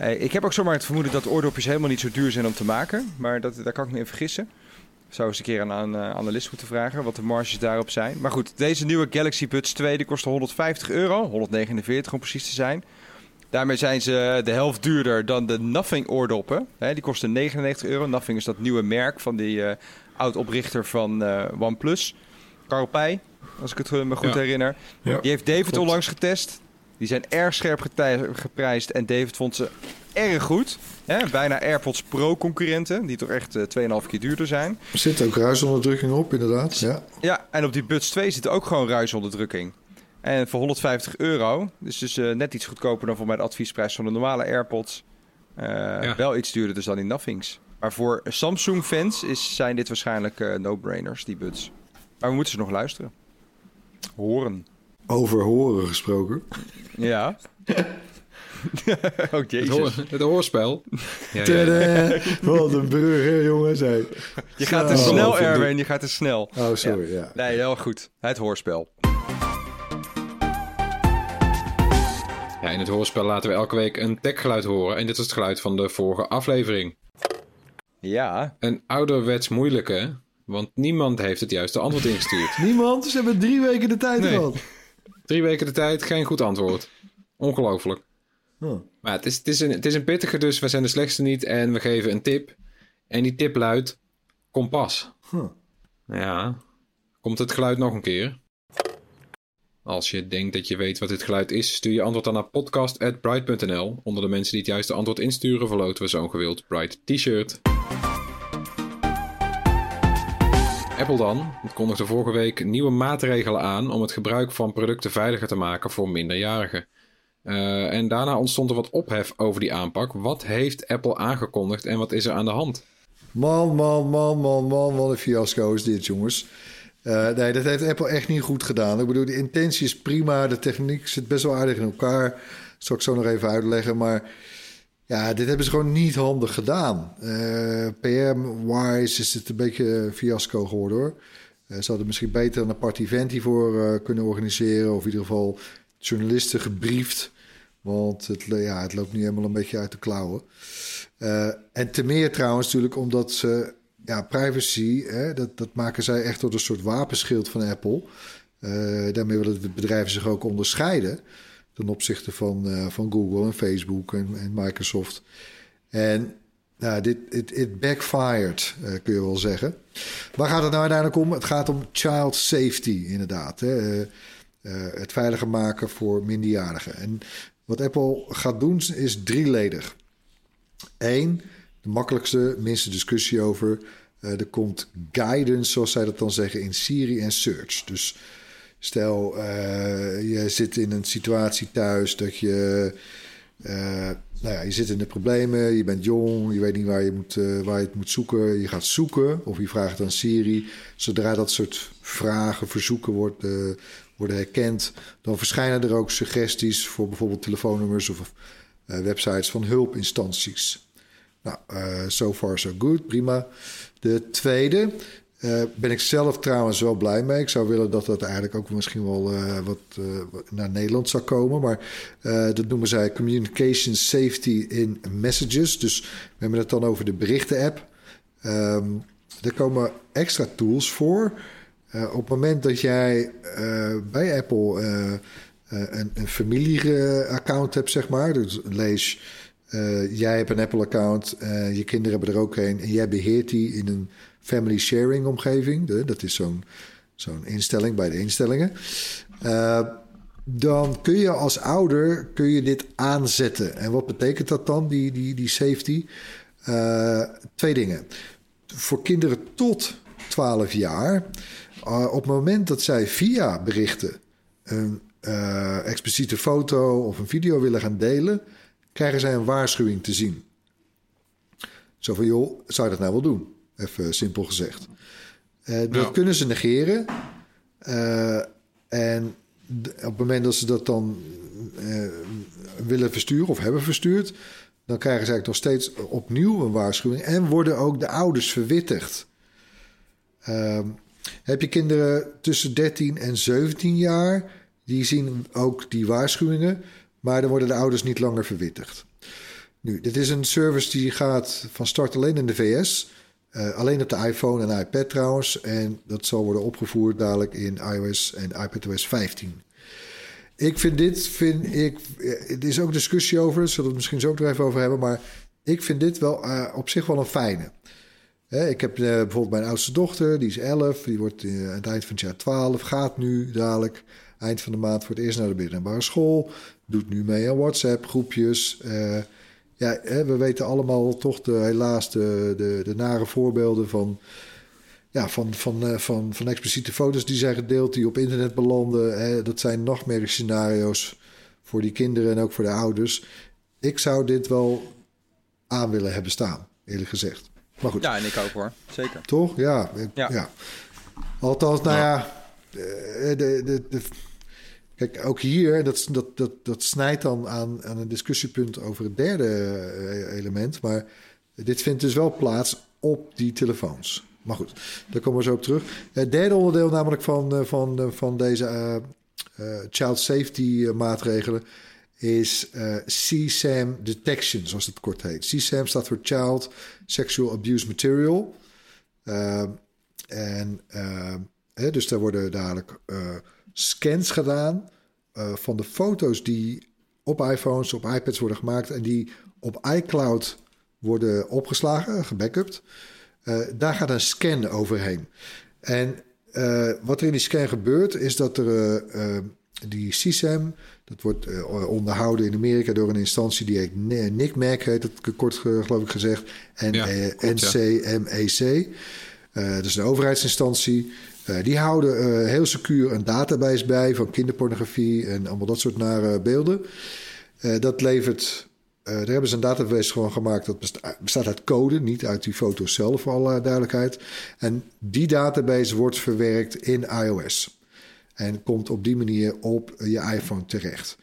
Uh, ik heb ook zomaar het vermoeden dat oordopjes helemaal niet zo duur zijn om te maken. Maar dat, daar kan ik me in vergissen. Zou eens een keer aan een uh, analist moeten vragen wat de marges daarop zijn. Maar goed, deze nieuwe Galaxy Buds twee die kost honderdvijftig euro. honderdnegenenveertig om precies te zijn. Daarmee zijn ze de helft duurder dan de Nothing-oordoppen. Die kosten negenennegentig euro. Nothing is dat nieuwe merk van die uh, oud-oprichter van uh, OnePlus. Karl Pei, als ik het me goed ja. herinner. Ja. Die heeft David Klopt. onlangs getest. Die zijn erg scherp getij- geprijsd en David vond ze erg goed. Hè? Bijna AirPods Pro-concurrenten, die toch echt uh, twee komma vijf keer duurder zijn. Er zit ook ruisonderdrukking op, inderdaad. Ja, ja en op die Buds twee zit ook gewoon ruisonderdrukking. En voor honderdvijftig euro, dus, dus uh, net iets goedkoper dan voor mijn adviesprijs van de normale AirPods. Uh, ja. Wel iets duurder dus dan die Nothings. Maar voor Samsung-fans is, zijn dit waarschijnlijk uh, no-brainers, die Buds. Maar we moeten ze nog luisteren. Horen. Over horen gesproken. Ja. Oh, jezus. Het, hoor, het hoorspel. Ja, ja, ja. Wat een brug, hè, jongens. Hey. Je gaat er snel, oh, Erwin. Je gaat er snel. Oh, sorry. Ja. Ja. Nee, heel goed. Het hoorspel. Ja, in het hoorspel laten we elke week een techgeluid horen. En dit is het geluid van de vorige aflevering. Ja. Een ouderwets moeilijke... Want niemand heeft het juiste antwoord ingestuurd. Niemand? Ze hebben drie weken de tijd gehad. Nee. Drie weken de tijd, geen goed antwoord. Ongelooflijk. Huh. Maar het is, het, is een, het is een pittige, dus we zijn de slechtste niet. En we geven een tip. En die tip luidt... Kompas. Huh. Ja. Komt het geluid nog een keer? Als je denkt dat je weet wat dit geluid is... stuur je antwoord dan naar podcast at bright dot n l. Onder de mensen die het juiste antwoord insturen... verloten we zo'n gewild Bright t-shirt... Apple dan kondigde vorige week nieuwe maatregelen aan om het gebruik van producten veiliger te maken voor minderjarigen. Uh, en daarna ontstond er wat ophef over die aanpak. Wat heeft Apple aangekondigd en wat is er aan de hand? Man, man, man, man, man, wat een fiasco is dit, jongens. Uh, nee, dat heeft Apple echt niet goed gedaan. Ik bedoel, de intentie is prima, de techniek zit best wel aardig in elkaar. Dat zal ik zo nog even uitleggen, maar... Ja, dit hebben ze gewoon niet handig gedaan. Uh, P R-wise is het een beetje een fiasco geworden, hoor. Uh, ze hadden misschien beter een apart event hiervoor uh, kunnen organiseren... of in ieder geval journalisten gebriefd. Want het, ja, het loopt nu helemaal een beetje uit de klauwen. Uh, en te meer trouwens natuurlijk omdat ze... Ja, privacy, hè, dat, dat maken zij echt tot een soort wapenschild van Apple. Uh, daarmee willen de bedrijven zich ook onderscheiden... ten opzichte van, uh, van Google en Facebook en, en Microsoft. En nou, dit it, it backfired, uh, kun je wel zeggen. Waar gaat het nou uiteindelijk om? Het gaat om child safety, inderdaad. Hè? Uh, uh, het veiliger maken voor minderjarigen. En wat Apple gaat doen is drieledig. Eén, de makkelijkste, minste discussie over. Uh, er komt guidance, zoals zij dat dan zeggen, in Siri en Search. Dus... Stel, uh, je zit in een situatie thuis dat je... Uh, nou ja, je zit in de problemen, je bent jong... je weet niet waar je, moet, uh, waar je het moet zoeken. Je gaat zoeken of je vraagt aan Siri. Zodra dat soort vragen, verzoeken wordt, uh, worden herkend... dan verschijnen er ook suggesties voor bijvoorbeeld telefoonnummers... of uh, websites van hulpinstanties. Nou, uh, so far so good, prima. De tweede... Uh, ben ik zelf trouwens wel blij mee. Ik zou willen dat dat eigenlijk ook misschien wel uh, wat uh, naar Nederland zou komen. Maar uh, dat noemen zij Communication Safety in Messages. Dus we hebben het dan over de berichten-app. Um, er komen extra tools voor. Uh, op het moment dat jij uh, bij Apple uh, een, een familie-account hebt, zeg maar. Dus lees, uh, jij hebt een Apple-account, uh, je kinderen hebben er ook een... en jij beheert die in een... family sharing omgeving, dat is zo'n, zo'n instelling bij de instellingen. Uh, dan kun je als ouder kun je dit aanzetten. En wat betekent dat dan, die, die, die safety? Uh, twee dingen. Voor kinderen tot twaalf jaar, uh, op het moment dat zij via berichten een uh, expliciete foto of een video willen gaan delen, krijgen zij een waarschuwing te zien. Zo van, joh, zou je dat nou wel doen? Even simpel gezegd. Uh, dat ja. kunnen ze negeren. Uh, en d- op het moment dat ze dat dan uh, willen versturen of hebben verstuurd... dan krijgen ze eigenlijk nog steeds opnieuw een waarschuwing... en worden ook de ouders verwittigd. Uh, heb je kinderen tussen dertien en zeventien jaar... die zien ook die waarschuwingen... maar dan worden de ouders niet langer verwittigd. Nu, dit is een service die gaat van start alleen in de V S... Uh, alleen op de iPhone en iPad trouwens. En dat zal worden opgevoerd dadelijk in iOS en iPadOS vijftien. Ik vind dit, vind ik... Het is ook discussie over, zullen we het misschien zo ook nog even over hebben, maar ik vind dit wel uh, op zich wel een fijne. Hè, ik heb uh, bijvoorbeeld mijn oudste dochter, die is elf, die wordt uh, aan het eind van het jaar twaalf, gaat nu dadelijk eind van de maand voor het eerst naar de middelbare school, doet nu mee aan WhatsApp, groepjes. Uh, ja, hè, we weten allemaal toch de, helaas de, de, de nare voorbeelden van... Ja, van, van, van, van, van expliciete foto's die zijn gedeeld, die op internet belanden. Hè, dat zijn nachtmerriescenario's voor die kinderen en ook voor de ouders. Ik zou dit wel aan willen hebben staan, eerlijk gezegd. Maar goed. Ja, en ik ook hoor, zeker. Toch? Ja. Ik, ja. ja. Althans, nou ja... De, de, de, de, kijk, ook hier, dat, dat, dat, dat snijdt dan aan, aan een discussiepunt over het derde element. Maar dit vindt dus wel plaats op die telefoons. Maar goed, daar komen we zo op terug. Het derde onderdeel namelijk van, van, van deze uh, uh, child safety maatregelen is uh, C SAM detection, zoals het kort heet. C SAM staat voor Child Sexual Abuse Material. Uh, en uh, hè, dus daar worden dadelijk uh, scans gedaan uh, van de foto's die op iPhones, op iPads worden gemaakt en die op iCloud worden opgeslagen, gebackupt. Uh, daar gaat een scan overheen. En uh, wat er in die scan gebeurt, is dat er uh, uh, die C SAM... dat wordt uh, onderhouden in Amerika door een instantie die heet N C M E C, heet het kort geloof ik gezegd, en ja, uh, N C M E C. Uh, dat is een overheidsinstantie. Uh, die houden uh, heel secuur een database bij van kinderpornografie en allemaal dat soort nare beelden. Uh, dat levert... Uh, daar hebben ze een database gewoon gemaakt. Dat besta- bestaat uit code, niet uit die foto's zelf, voor alle duidelijkheid. En die database wordt verwerkt in iOS. En komt op die manier op je iPhone terecht.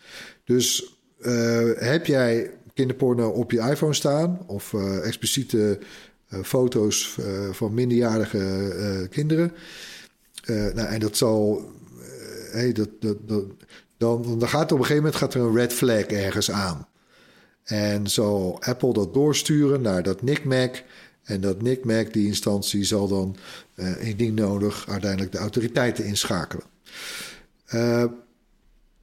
Dus uh, heb jij kinderporno op je iPhone staan, of uh, expliciete uh, foto's uh, van minderjarige uh, kinderen. Uh, nou, en dat zal... Uh, hey, dat, dat, dat, dan, dan gaat op een gegeven moment gaat er een red flag ergens aan. En zal Apple dat doorsturen naar dat N C M E C. En dat N C M E C, die instantie, zal dan uh, indien nodig uiteindelijk de autoriteiten inschakelen. Uh,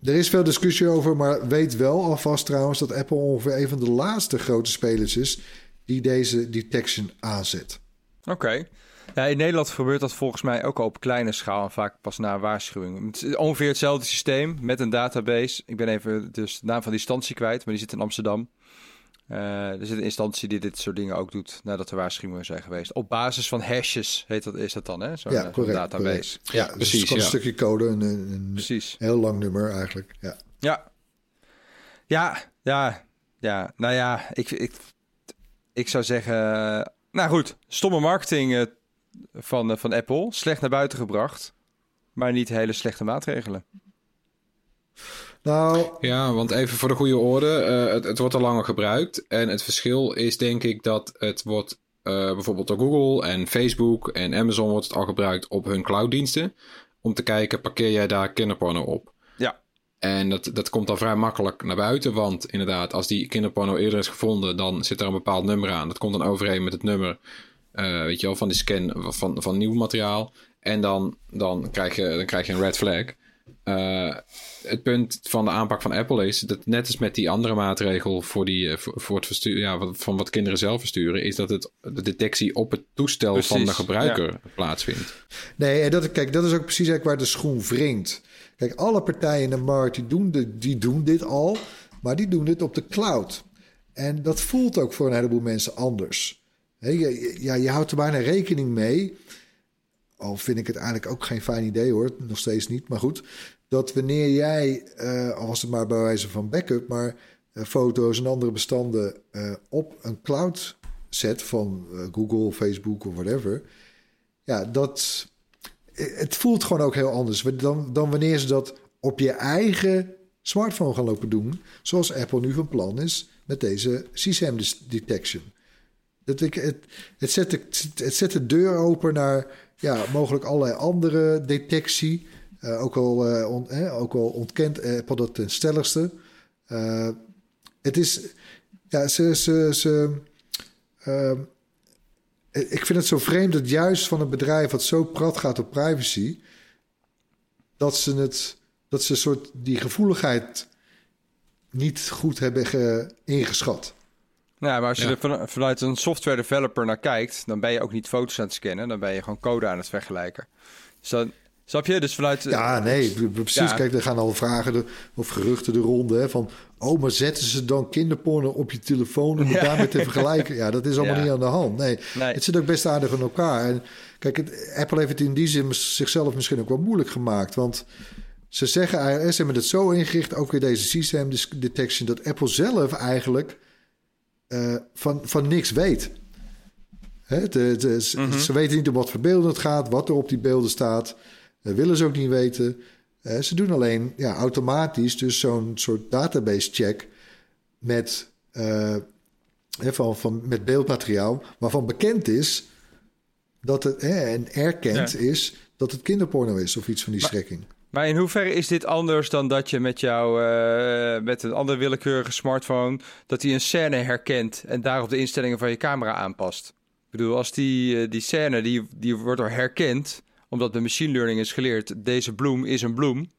er is veel discussie over, maar weet wel alvast trouwens dat Apple ongeveer een van de laatste grote spelers is die deze detection aanzet. Oké. Okay. Ja, in Nederland gebeurt dat volgens mij ook al op kleine schaal en vaak pas na waarschuwing. Het is ongeveer hetzelfde systeem met een database. Ik ben even dus de naam van die instantie kwijt, maar die zit in Amsterdam. Uh, er zit een instantie die dit soort dingen ook doet nadat er waarschuwingen zijn geweest. Op basis van hashes heet dat, is dat dan, hè? Zo'n, ja, correct, database. Correct. Ja, dus precies. Het is gewoon, ja, een stukje code, een, een heel lang nummer eigenlijk. Ja, ja, ja, ja. ja. Nou ja, ik, ik, ik zou zeggen... Nou goed, stomme marketing... Uh, Van, van Apple, slecht naar buiten gebracht, maar niet hele slechte maatregelen. Nou, ja, want even voor de goede orde, uh, het, het wordt al langer gebruikt en het verschil is denk ik dat het wordt uh, bijvoorbeeld door Google en Facebook en Amazon wordt het al gebruikt op hun clouddiensten om te kijken, parkeer jij daar kinderporno op? Ja. En dat, dat komt dan vrij makkelijk naar buiten, want inderdaad, als die kinderporno eerder is gevonden, dan zit er een bepaald nummer aan. Dat komt dan overeen met het nummer. Uh, weet je wel, van die scan van, van nieuw materiaal. En dan, dan, krijg je, dan krijg je een red flag. Uh, het punt van de aanpak van Apple is dat net als met die andere maatregel voor, die, voor, voor het versturen, ja, van wat kinderen zelf versturen, is dat het de detectie op het toestel, precies, van de gebruiker, ja, plaatsvindt. Nee, en dat, kijk, dat is ook precies eigenlijk waar de schoen wringt. Kijk, alle partijen in de markt die doen, de, die doen dit al, maar die doen dit op de cloud. En dat voelt ook voor een heleboel mensen anders. He, je, ja, je houdt er bijna rekening mee, al vind ik het eigenlijk ook geen fijn idee hoor, nog steeds niet, maar goed, dat wanneer jij, uh, al was het maar bij wijze van backup, maar uh, foto's en andere bestanden uh, op een cloud zet van uh, Google, Facebook of whatever, ja, dat, het voelt gewoon ook heel anders dan, dan wanneer ze dat op je eigen smartphone gaan lopen doen, zoals Apple nu van plan is met deze C SAM detection. Dat ik, het, het, zet de, het zet de deur open naar, ja, mogelijk allerlei andere detectie. Uh, ook, al, uh, on, eh, ook al ontkent Apple dat ten stelligste. Uh, het is... Ja, ze... ze, ze uh, ik vind het zo vreemd dat juist van een bedrijf wat zo prat gaat op privacy, dat ze het dat ze een soort die gevoeligheid niet goed hebben ge, ingeschat. Nou, maar als je ja. er van, vanuit een software developer naar kijkt, dan ben je ook niet foto's aan het scannen, dan ben je gewoon code aan het vergelijken. Dus dan, snap je? Dus vanuit... Ja, nee, precies. Ja. Kijk, er gaan al vragen de, of geruchten de ronde, hè, van, oh, maar zetten ze dan kinderporno op je telefoon om het ja. daarmee te vergelijken? Ja, dat is allemaal ja. niet aan de hand. Nee. nee, het zit ook best aardig in elkaar. En kijk, het, Apple heeft het in die zin zichzelf misschien ook wel moeilijk gemaakt, want ze zeggen, A R S hebben het zo ingericht, ook weer deze C SAM detection, dat Apple zelf eigenlijk uh, van, van niks weet. Hè, de, de, mm-hmm. Ze weten niet om wat voor beelden het gaat, wat er op die beelden staat. Dat willen ze ook niet weten. Uh, ze doen alleen ja, automatisch dus zo'n soort database check met, uh, hè, van, van, met beeldmateriaal waarvan bekend is dat het, hè, en erkend ja. is dat het kinderporno is of iets van die maar, strekking. Maar in hoeverre is dit anders dan dat je met jouw uh, met een andere willekeurige smartphone dat hij een scène herkent en daarop de instellingen van je camera aanpast? Ik bedoel, als die, uh, die scène die, die wordt er herkend, omdat bij machine learning is geleerd, deze bloem is een bloem.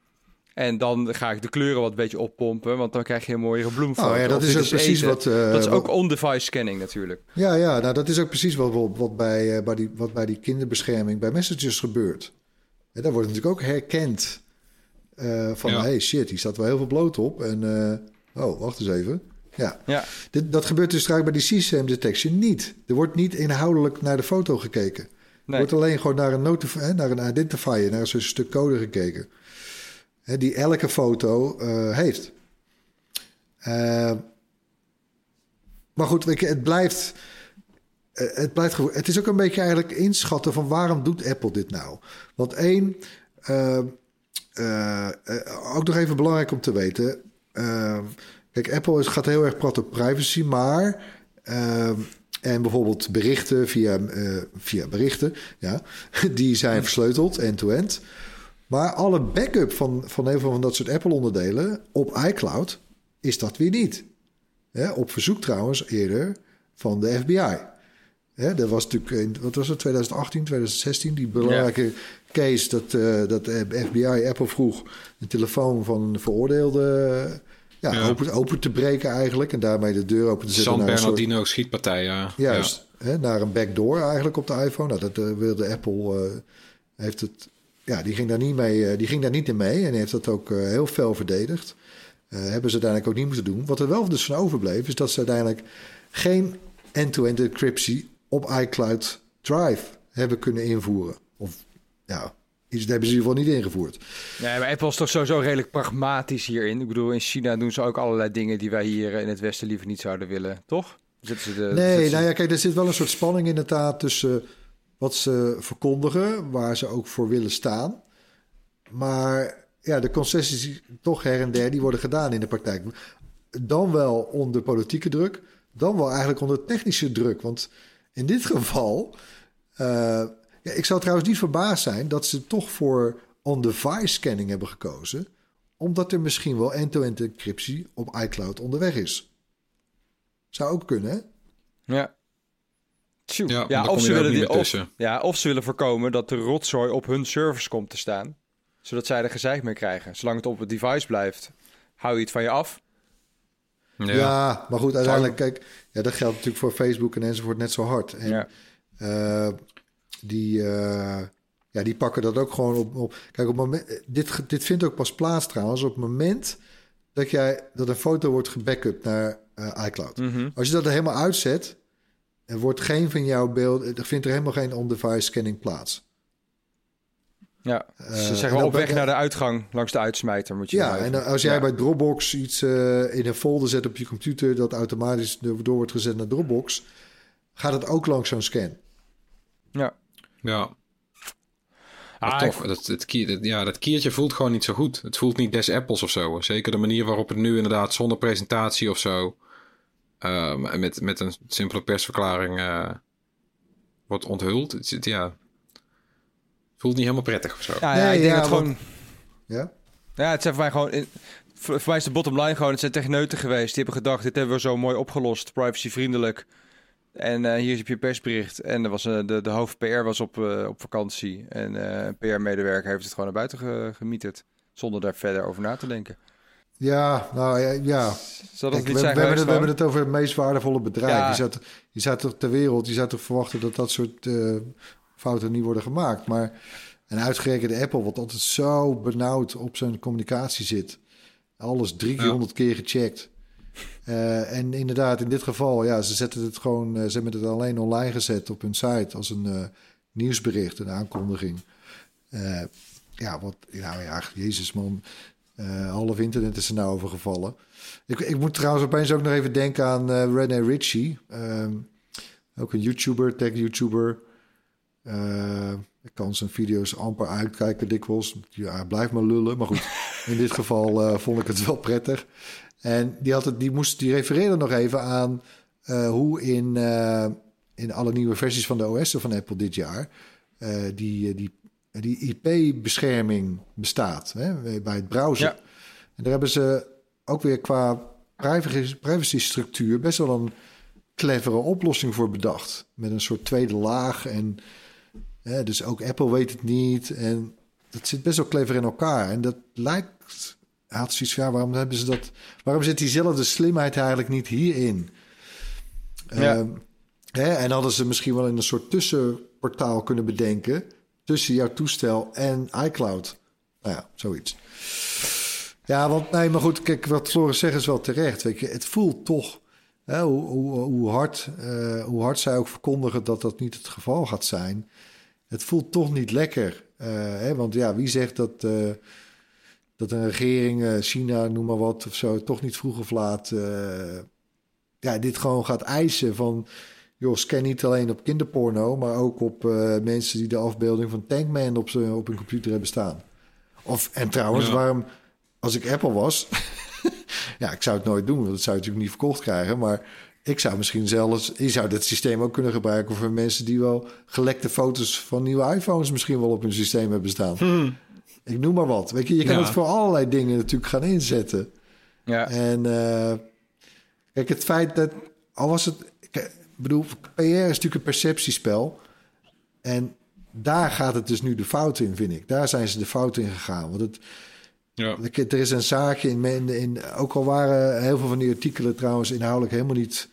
En dan ga ik de kleuren wat een beetje oppompen, want dan krijg je een mooiere bloemfoto. Oh ja, dat is ook precies eten. wat... Uh, dat is ook on-device scanning natuurlijk. Ja, ja, nou dat is ook precies wat, wat, wat, bij, uh, bij die, wat bij die kinderbescherming bij messages gebeurt. En daar wordt natuurlijk ook herkend uh, van, ja. hey shit, hier staat wel heel veel bloot op. En uh, oh, wacht eens even. Ja, ja. Dit, dat gebeurt dus straks bij die C SAM detection niet. Er wordt niet inhoudelijk naar de foto gekeken. Nee. Wordt alleen gewoon naar een, notif- naar een identifier, naar zo'n stuk code gekeken. Hè, die elke foto uh, heeft. Uh, maar goed, ik, het blijft... Het, blijft gevo- het is ook een beetje eigenlijk inschatten van waarom doet Apple dit nou? Want één, uh, uh, uh, ook nog even belangrijk om te weten. Uh, kijk, Apple is, gaat heel erg praten op privacy, maar... Uh, En bijvoorbeeld berichten via, uh, via berichten, ja, die zijn versleuteld end-to-end. Maar alle backup van, van heel veel van dat soort Apple-onderdelen op iCloud is dat weer niet. Ja, op verzoek trouwens eerder van de F B I. Ja, dat was natuurlijk in, wat was het, twintig achttien, twintig zestien, die belangrijke ja. case dat, uh, dat de F B I Apple vroeg een telefoon van een veroordeelde... Ja, ja. Open, open te breken eigenlijk en daarmee de deur open te zetten. San Bernardino soort... schietpartij, ja. Juist, ja. Hè, naar een backdoor eigenlijk op de iPhone. Nou, dat uh, wilde Apple, uh, heeft het, ja, die ging daar niet mee, uh, die ging daar niet in mee en heeft dat ook uh, heel fel verdedigd. Uh, hebben ze uiteindelijk ook niet moeten doen. Wat er wel dus van overbleef, is dat ze uiteindelijk geen end-to-end encryptie op iCloud Drive hebben kunnen invoeren. Of, ja... Dat hebben ze in ieder geval niet ingevoerd. Nee, maar Apple is toch sowieso redelijk pragmatisch hierin. Ik bedoel, in China doen ze ook allerlei dingen die wij hier in het Westen liever niet zouden willen, toch? Ze de, nee, ze... nou ja, kijk, er zit wel een soort spanning inderdaad tussen wat ze verkondigen, waar ze ook voor willen staan. Maar ja, de concessies die toch her en der, die worden gedaan in de praktijk. Dan wel onder politieke druk, dan wel eigenlijk onder technische druk. Want in dit geval... Uh, Ja, ik zou trouwens niet verbaasd zijn dat ze toch voor on-device scanning hebben gekozen, omdat er misschien wel end-to-end encryptie op iCloud onderweg is. Zou ook kunnen, hè? Ja. Ja, ja, of ze willen die, of, ja, of ze willen voorkomen dat de rotzooi op hun servers komt te staan, zodat zij er gezeik mee krijgen. Zolang het op het device blijft, hou je het van je af. Ja, ja maar goed, uiteindelijk, kijk, ja, dat geldt natuurlijk voor Facebook en enzovoort net zo hard. En, ja. Uh, Die, uh, ja, die pakken dat ook gewoon op. op. Kijk, op moment, dit, dit vindt ook pas plaats trouwens op het moment dat, jij, dat een foto wordt gebackupt naar uh, iCloud. Mm-hmm. Als je dat er helemaal uitzet, er wordt geen van jouw beeld, er vindt er helemaal geen on-device scanning plaats. Ja, ze zeggen wel uh, op weg bij, naar de uitgang langs de uitsmijter moet je. Ja, en als jij ja. bij Dropbox iets uh, in een folder zet op je computer dat automatisch door wordt gezet naar Dropbox, gaat het ook langs zo'n scan. Ja. Ja, maar ah, toch, dat, dat, dat, ja, dat kiertje voelt gewoon niet zo goed. Het voelt niet des Apples of zo. Zeker de manier waarop het nu inderdaad zonder presentatie of zo... Uh, met, met een simpele persverklaring uh, wordt onthuld. Het, ja, het voelt niet helemaal prettig of zo. Ja, ja, ik denk ja, dat gewoon... Want... Ja? ja, het zijn voor mij gewoon... In... Voor mij is de bottom line gewoon... Het zijn techneuten geweest. Die hebben gedacht, dit hebben we zo mooi opgelost. Privacyvriendelijk. En uh, hier heb je persbericht. En er was, uh, de, de hoofd P R was op, uh, op vakantie. En een uh, P R-medewerker heeft het gewoon naar buiten ge- gemieterd. Zonder daar verder over na te denken. Ja, nou ja. ja. Zal dat Kijk, niet we, zijn we, hebben het, we hebben het over het meest waardevolle bedrijf. Ja. Je, zou, je zou toch ter wereld, je zou toch verwachten dat dat soort uh, fouten niet worden gemaakt. Maar en uitgerekend Apple, wat altijd zo benauwd op zijn communicatie zit. Alles drie keer honderd keer gecheckt. Uh, en inderdaad, in dit geval, ja, ze zetten het gewoon, ze hebben het alleen online gezet op hun site als een uh, nieuwsbericht, een aankondiging. Uh, ja, wat, nou ja, jezus man, uh, half internet is er nou overgevallen. Ik, ik moet trouwens opeens ook nog even denken aan uh, René Ritchie, uh, ook een YouTuber, tech-YouTuber. Uh, ik kan zijn video's amper uitkijken dikwijls. Ja, hij blijft maar lullen, maar goed, in dit geval uh, vond ik het wel prettig. En die, had het, die, moest, die refereerde nog even aan uh, hoe in, uh, in alle nieuwe versies van de O S'en van Apple dit jaar uh, die, die, die I P-bescherming bestaat, hè, bij het browsen. Ja. En daar hebben ze ook weer qua privacystructuur best wel een clevere oplossing voor bedacht. Met een soort tweede laag. En uh, dus ook Apple weet het niet. En dat zit best wel clever in elkaar. En dat lijkt... Had zoiets, ja, waarom hebben ze dat? Waarom zit diezelfde slimheid eigenlijk niet hierin? Ja. Um, hè, en hadden ze misschien wel in een soort tussenportaal kunnen bedenken tussen jouw toestel en iCloud. Nou ja, zoiets. Ja, want nee, maar goed, kijk, wat Floris zegt is wel terecht. Weet je, het voelt toch hè, hoe, hoe, hoe hard, uh, hoe hard zij ook verkondigen dat dat niet het geval gaat zijn. Het voelt toch niet lekker, uh, hè, want ja, wie zegt dat? Uh, Dat een regering, China, noem maar wat, of zo, toch niet vroeg of laat... Uh, ja, dit gewoon gaat eisen van... joh, scan niet alleen op kinderporno... maar ook op uh, mensen die de afbeelding van Tankman op, op hun computer hebben staan. Of, en trouwens, ja. Waarom... Als ik Apple was... ja, ik zou het nooit doen, want dat zou je natuurlijk niet verkocht krijgen... maar ik zou misschien zelfs... je zou dit systeem ook kunnen gebruiken voor mensen... die wel gelekte foto's van nieuwe iPhones... misschien wel op hun systeem hebben staan. Hmm. Ik noem maar wat. Weet je, je kan ja. het voor allerlei dingen natuurlijk gaan inzetten. Ja. En uh, kijk, het feit dat... Al was het... Ik bedoel, P R is natuurlijk een perceptiespel. En daar gaat het dus nu de fout in, vind ik. Daar zijn ze de fout in gegaan. Want het, ja. er is een zaakje in, in, in... Ook al waren heel veel van die artikelen trouwens inhoudelijk helemaal niet...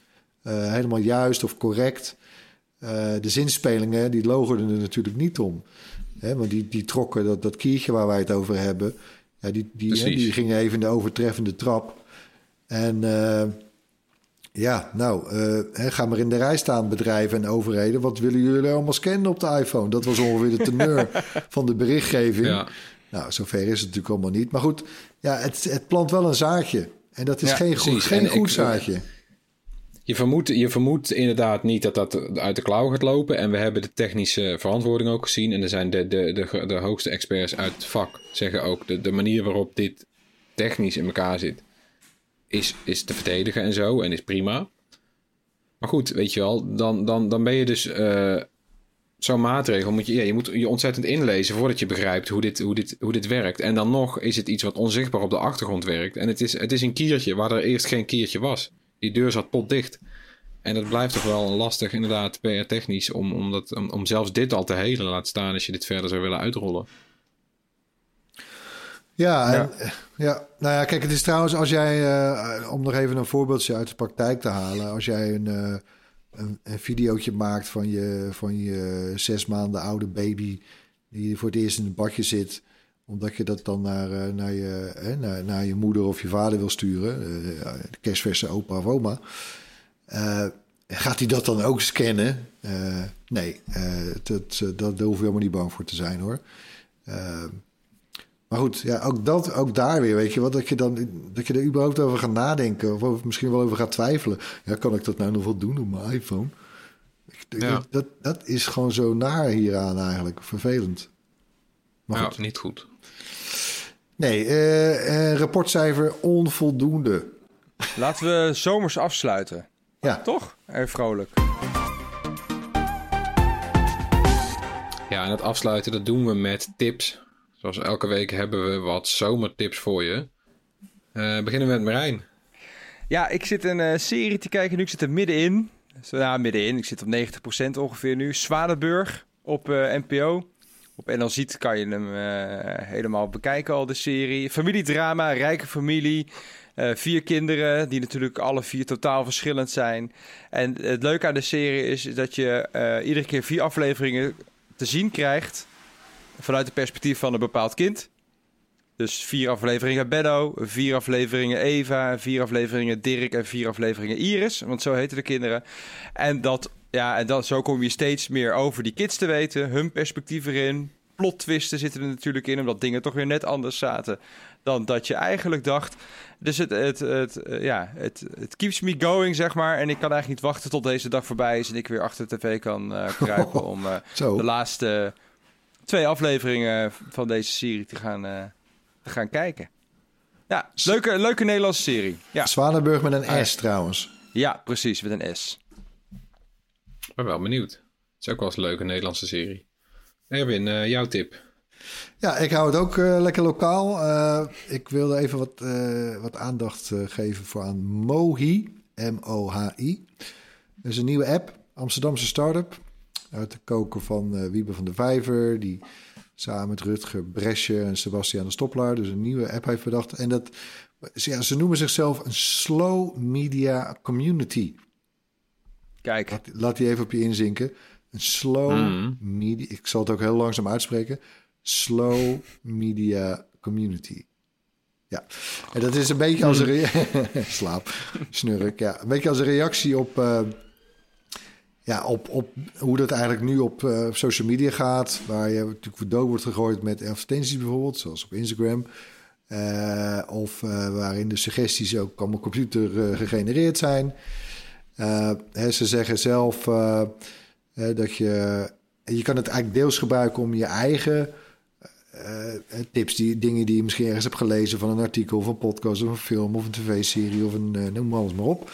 Uh, helemaal juist of correct. Uh, de zinspelingen, die logerden er natuurlijk niet om. He, want die, die trokken dat, dat kiertje waar wij het over hebben. Ja, die, die, he, die gingen even in de overtreffende trap. En uh, ja, nou, uh, he, ga maar in de rij staan, bedrijven en overheden. Wat willen jullie allemaal scannen op de iPhone? Dat was ongeveer de teneur van de berichtgeving. Ja. Nou, zover is het natuurlijk allemaal niet. Maar goed, ja, het, het plant wel een zaadje. En dat is ja, geen goed, geen goed ik, zaadje. Uh, Je vermoedt, je vermoedt inderdaad niet dat dat uit de klauw gaat lopen. En we hebben de technische verantwoording ook gezien. En er zijn de, de, de, de hoogste experts uit het vak zeggen ook... De, de manier waarop dit technisch in elkaar zit... Is, is te verdedigen en zo. En is prima. Maar goed, weet je wel. Dan, dan, dan ben je dus... Uh, zo'n maatregel moet je... Ja, je moet je ontzettend inlezen voordat je begrijpt hoe dit, hoe, dit, hoe dit werkt. En dan nog is het iets wat onzichtbaar op de achtergrond werkt. En het is, het is een kiertje waar er eerst geen kiertje was. Die deur zat potdicht. En dat blijft toch wel lastig inderdaad P R-technisch... Om, om, dat, om, om zelfs dit al te helen laat staan... als je dit verder zou willen uitrollen. Ja, en, ja. ja nou ja, kijk, het is trouwens als jij... Uh, om nog even een voorbeeldje uit de praktijk te halen... als jij een, uh, een, een videootje maakt van je, van je zes maanden oude baby... die voor het eerst in het badje zit... omdat je dat dan naar, naar, je, hè, naar, naar je moeder of je vader wil sturen. De kerstverse opa of oma. Uh, gaat hij dat dan ook scannen? Uh, nee, uh, dat, dat, daar hoef je helemaal niet bang voor te zijn hoor. Uh, maar goed, ja, ook, dat, ook daar weer, weet je wat? Dat je, dan, dat je er überhaupt over gaat nadenken. Of over, misschien wel over gaat twijfelen. Ja, kan ik dat nou nog wel doen op mijn iPhone? Ja. Dat, dat is gewoon zo naar hieraan eigenlijk. Vervelend. Maar nou, goed. Niet goed. Nee, uh, uh, rapportcijfer onvoldoende. Laten we zomers afsluiten. Ja. Toch? Heel vrolijk. Ja, en het afsluiten, dat doen we met tips. Zoals elke week hebben we wat zomertips voor je. Uh, beginnen we met Marijn. Ja, ik zit een uh, serie te kijken nu. Ik zit er middenin. Dus, nou, middenin. Ik zit op negentig procent ongeveer nu. Swanenburg op uh, N P O. Op NLZiet kan je hem uh, helemaal bekijken, al de serie. Familiedrama, rijke familie. Uh, vier kinderen, die natuurlijk alle vier totaal verschillend zijn. En het leuke aan de serie is dat je uh, iedere keer vier afleveringen te zien krijgt vanuit het perspectief van een bepaald kind. Dus vier afleveringen Benno, vier afleveringen Eva, vier afleveringen Dirk en vier afleveringen Iris. Want zo heten de kinderen. En, dat, ja, en dat, zo kom je steeds meer over die kids te weten, hun perspectief erin. Plottwisten zitten er natuurlijk in, omdat dingen toch weer net anders zaten dan dat je eigenlijk dacht. Dus het, het, het, uh, ja, het, het keeps me going, zeg maar. En ik kan eigenlijk niet wachten tot deze dag voorbij is en ik weer achter de tv kan uh, kruipen om uh, de laatste twee afleveringen van deze serie te gaan, uh, te gaan kijken. Ja, leuke, leuke Nederlandse serie. Ja. Swanenburg met een ah, S trouwens. Ja, precies, met een S. Ik ben wel benieuwd. Het is ook wel eens een leuke Nederlandse serie. Erwin, uh, jouw tip? Ja, ik hou het ook uh, lekker lokaal. Uh, ik wilde even wat, uh, wat aandacht uh, geven voor aan Mohi. M O H I. Dat is een nieuwe app. Amsterdamse start-up. Uit de koker van uh, Wiebe van de Vijver. Die samen met Rutger Bresje en Sebastiaan de Stoplaar. Dus een nieuwe app heeft bedacht. En dat, ja, ze noemen zichzelf een slow media community. Kijk. Laat, laat die even op je inzinken. Een slow mm. media... Ik zal het ook heel langzaam uitspreken. Slow media community. Ja. En dat is een beetje als een... Rea- Slaap. Snurk, ja. Een beetje als een reactie op... Uh, ja, op, op hoe dat eigenlijk nu op uh, social media gaat. Waar je natuurlijk voor dood wordt gegooid met advertenties bijvoorbeeld. Zoals op Instagram. Uh, of uh, waarin de suggesties ook allemaal computer uh, gegenereerd zijn. Uh, hè, ze zeggen zelf... Uh, Dat je, je kan het eigenlijk deels gebruiken om je eigen uh, tips, die, dingen die je misschien ergens hebt gelezen van een artikel, of een podcast, of een film, of een tv-serie, of een uh, noem alles maar op.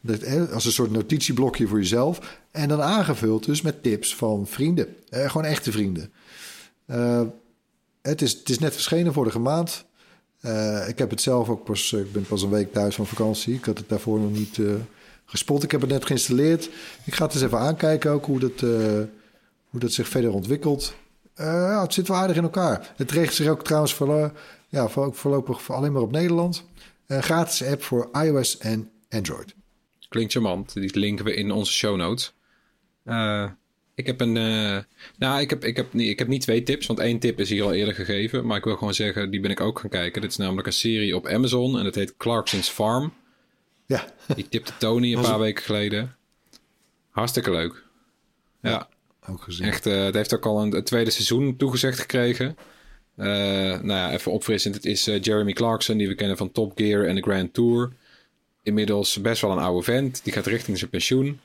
Dat, uh, als een soort notitieblokje voor jezelf. En dan aangevuld dus met tips van vrienden. Uh, gewoon echte vrienden. Uh, het, is, het is net verschenen vorige maand. Uh, ik heb het zelf ook pas, ik ben pas een week thuis van vakantie. Ik had het daarvoor nog niet... Uh, Gespot. Ik heb het net geïnstalleerd. Ik ga het eens even aankijken ook hoe dat, uh, hoe dat zich verder ontwikkelt. Uh, ja, het zit wel aardig in elkaar. Het richt zich ook trouwens voor, ja, voor, voorlopig voor alleen maar op Nederland. Een gratis app voor iOS en Android. Klinkt charmant. Die linken we in onze show notes. Uh, ik heb een... Uh, nou, ik heb, ik, heb, ik heb niet twee tips, want één tip is hier al eerder gegeven. Maar ik wil gewoon zeggen, die ben ik ook gaan kijken. Dit is namelijk een serie op Amazon en dat heet Clarkson's Farm. Ja. Die tipte Tony een paar het... weken geleden. Hartstikke leuk. Ja, ja ook gezien. Echt, uh, het heeft ook al een, een tweede seizoen toegezegd gekregen. Uh, nou ja, even opfrissend. Het is uh, Jeremy Clarkson, die we kennen van Top Gear en de Grand Tour. Inmiddels best wel een oude vent. Die gaat richting zijn pensioen. Uh,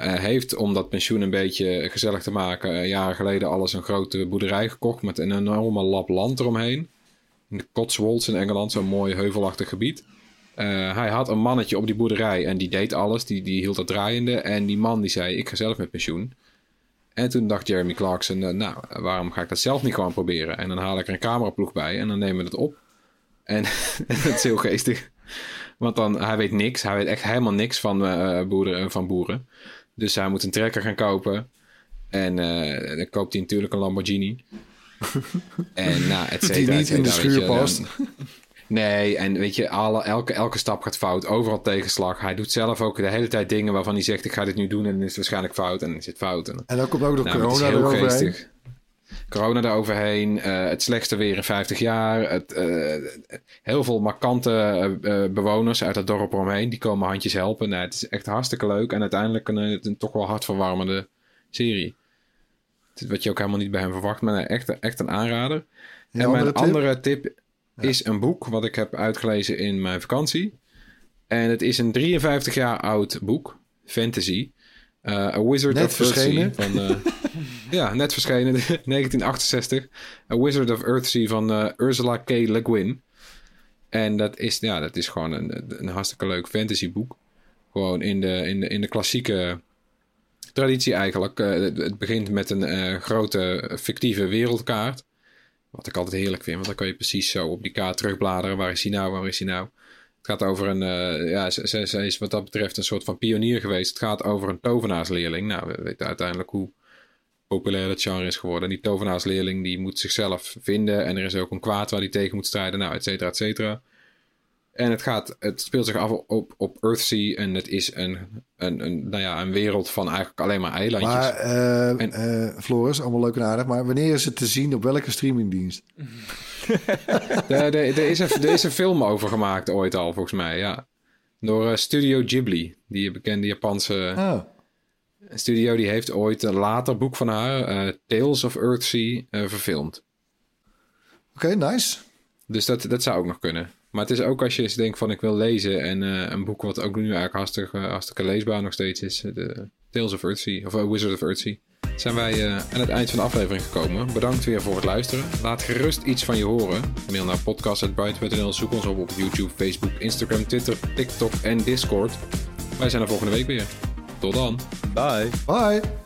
hij heeft, om dat pensioen een beetje gezellig te maken, uh, jaren geleden alles een grote boerderij gekocht met een enorme lap land eromheen. In de Cotswolds in Engeland, zo'n mooi heuvelachtig gebied. Uh, hij had een mannetje op die boerderij en die deed alles, die, die hield dat draaiende. En die man die zei, ik ga zelf met pensioen. En toen dacht Jeremy Clarkson, uh, nou, waarom ga ik dat zelf niet gewoon proberen? En dan haal ik er een cameraploeg bij en dan nemen we dat op. En dat is heel geestig. Want dan, hij weet niks, hij weet echt helemaal niks van, uh, boeren, van boeren. Dus hij moet een trekker gaan kopen. En uh, dan koopt hij natuurlijk een Lamborghini. En nou, et cetera. Die niet in de schuur past. Nee, en weet je, alle, elke, elke stap gaat fout. Overal tegenslag. Hij doet zelf ook de hele tijd dingen waarvan hij zegt... ik ga dit nu doen en dan is het waarschijnlijk fout. En dan is het fout. En, en dan komt ook nog nou, corona eroverheen. Corona daaroverheen. Uh, het slechtste weer in vijftig jaar. Het, uh, heel veel markante uh, bewoners uit het dorp omheen. Die komen handjes helpen. Nou, het is echt hartstikke leuk. En uiteindelijk een, een, een toch wel hartverwarmende serie. Wat je ook helemaal niet bij hem verwacht. Maar nee, echt, echt een aanrader. En, en mijn andere tip... tip Ja. is een boek wat ik heb uitgelezen in mijn vakantie. En het is een drieënvijftig jaar oud boek. Fantasy. Uh, A Wizard net of Earthsea. Van, uh, ja, net verschenen. negentien achtenzestig. A Wizard of Earthsea van uh, Ursula K. Le Guin. En dat is, ja, dat is gewoon een, een hartstikke leuk fantasyboek. Gewoon in de, in de, in de klassieke traditie eigenlijk. Uh, het, het begint met een uh, grote fictieve wereldkaart. Wat ik altijd heerlijk vind, want dan kan je precies zo op die kaart terugbladeren. Waar is hij nou, waar is hij nou? Het gaat over een, uh, ja, ze, ze is wat dat betreft een soort van pionier geweest. Het gaat over een tovenaarsleerling. Nou, we weten uiteindelijk hoe populair dat genre is geworden. En die tovenaarsleerling die moet zichzelf vinden. En er is ook een kwaad waar die tegen moet strijden. Nou, et cetera, et cetera. En het, gaat, het speelt zich af op, op Earthsea. En het is een, een, een, nou ja, een wereld van eigenlijk alleen maar eilandjes. Maar, uh, en, uh, Floris, allemaal leuk en aardig. Maar wanneer is het te zien op welke streamingdienst? Er is, is een film over gemaakt ooit al, volgens mij. Ja. Door uh, Studio Ghibli. Die bekende Japanse... Oh. Studio die heeft ooit een later boek van haar, uh, Tales of Earthsea, uh, verfilmd. Oké, okay, nice. Dus dat, dat zou ook nog kunnen. Maar het is ook als je eens denkt van ik wil lezen en uh, een boek wat ook nu eigenlijk hartstikke, hartstikke leesbaar nog steeds is. De Tales of Earthsea, of uh, Wizard of Earthsea. Zijn wij uh, aan het eind van de aflevering gekomen. Bedankt weer voor het luisteren. Laat gerust iets van je horen. Mail naar podcast at bright punt n l. Zoek ons op op YouTube, Facebook, Instagram, Twitter, TikTok en Discord. Wij zijn er volgende week weer. Tot dan. Bye. Bye.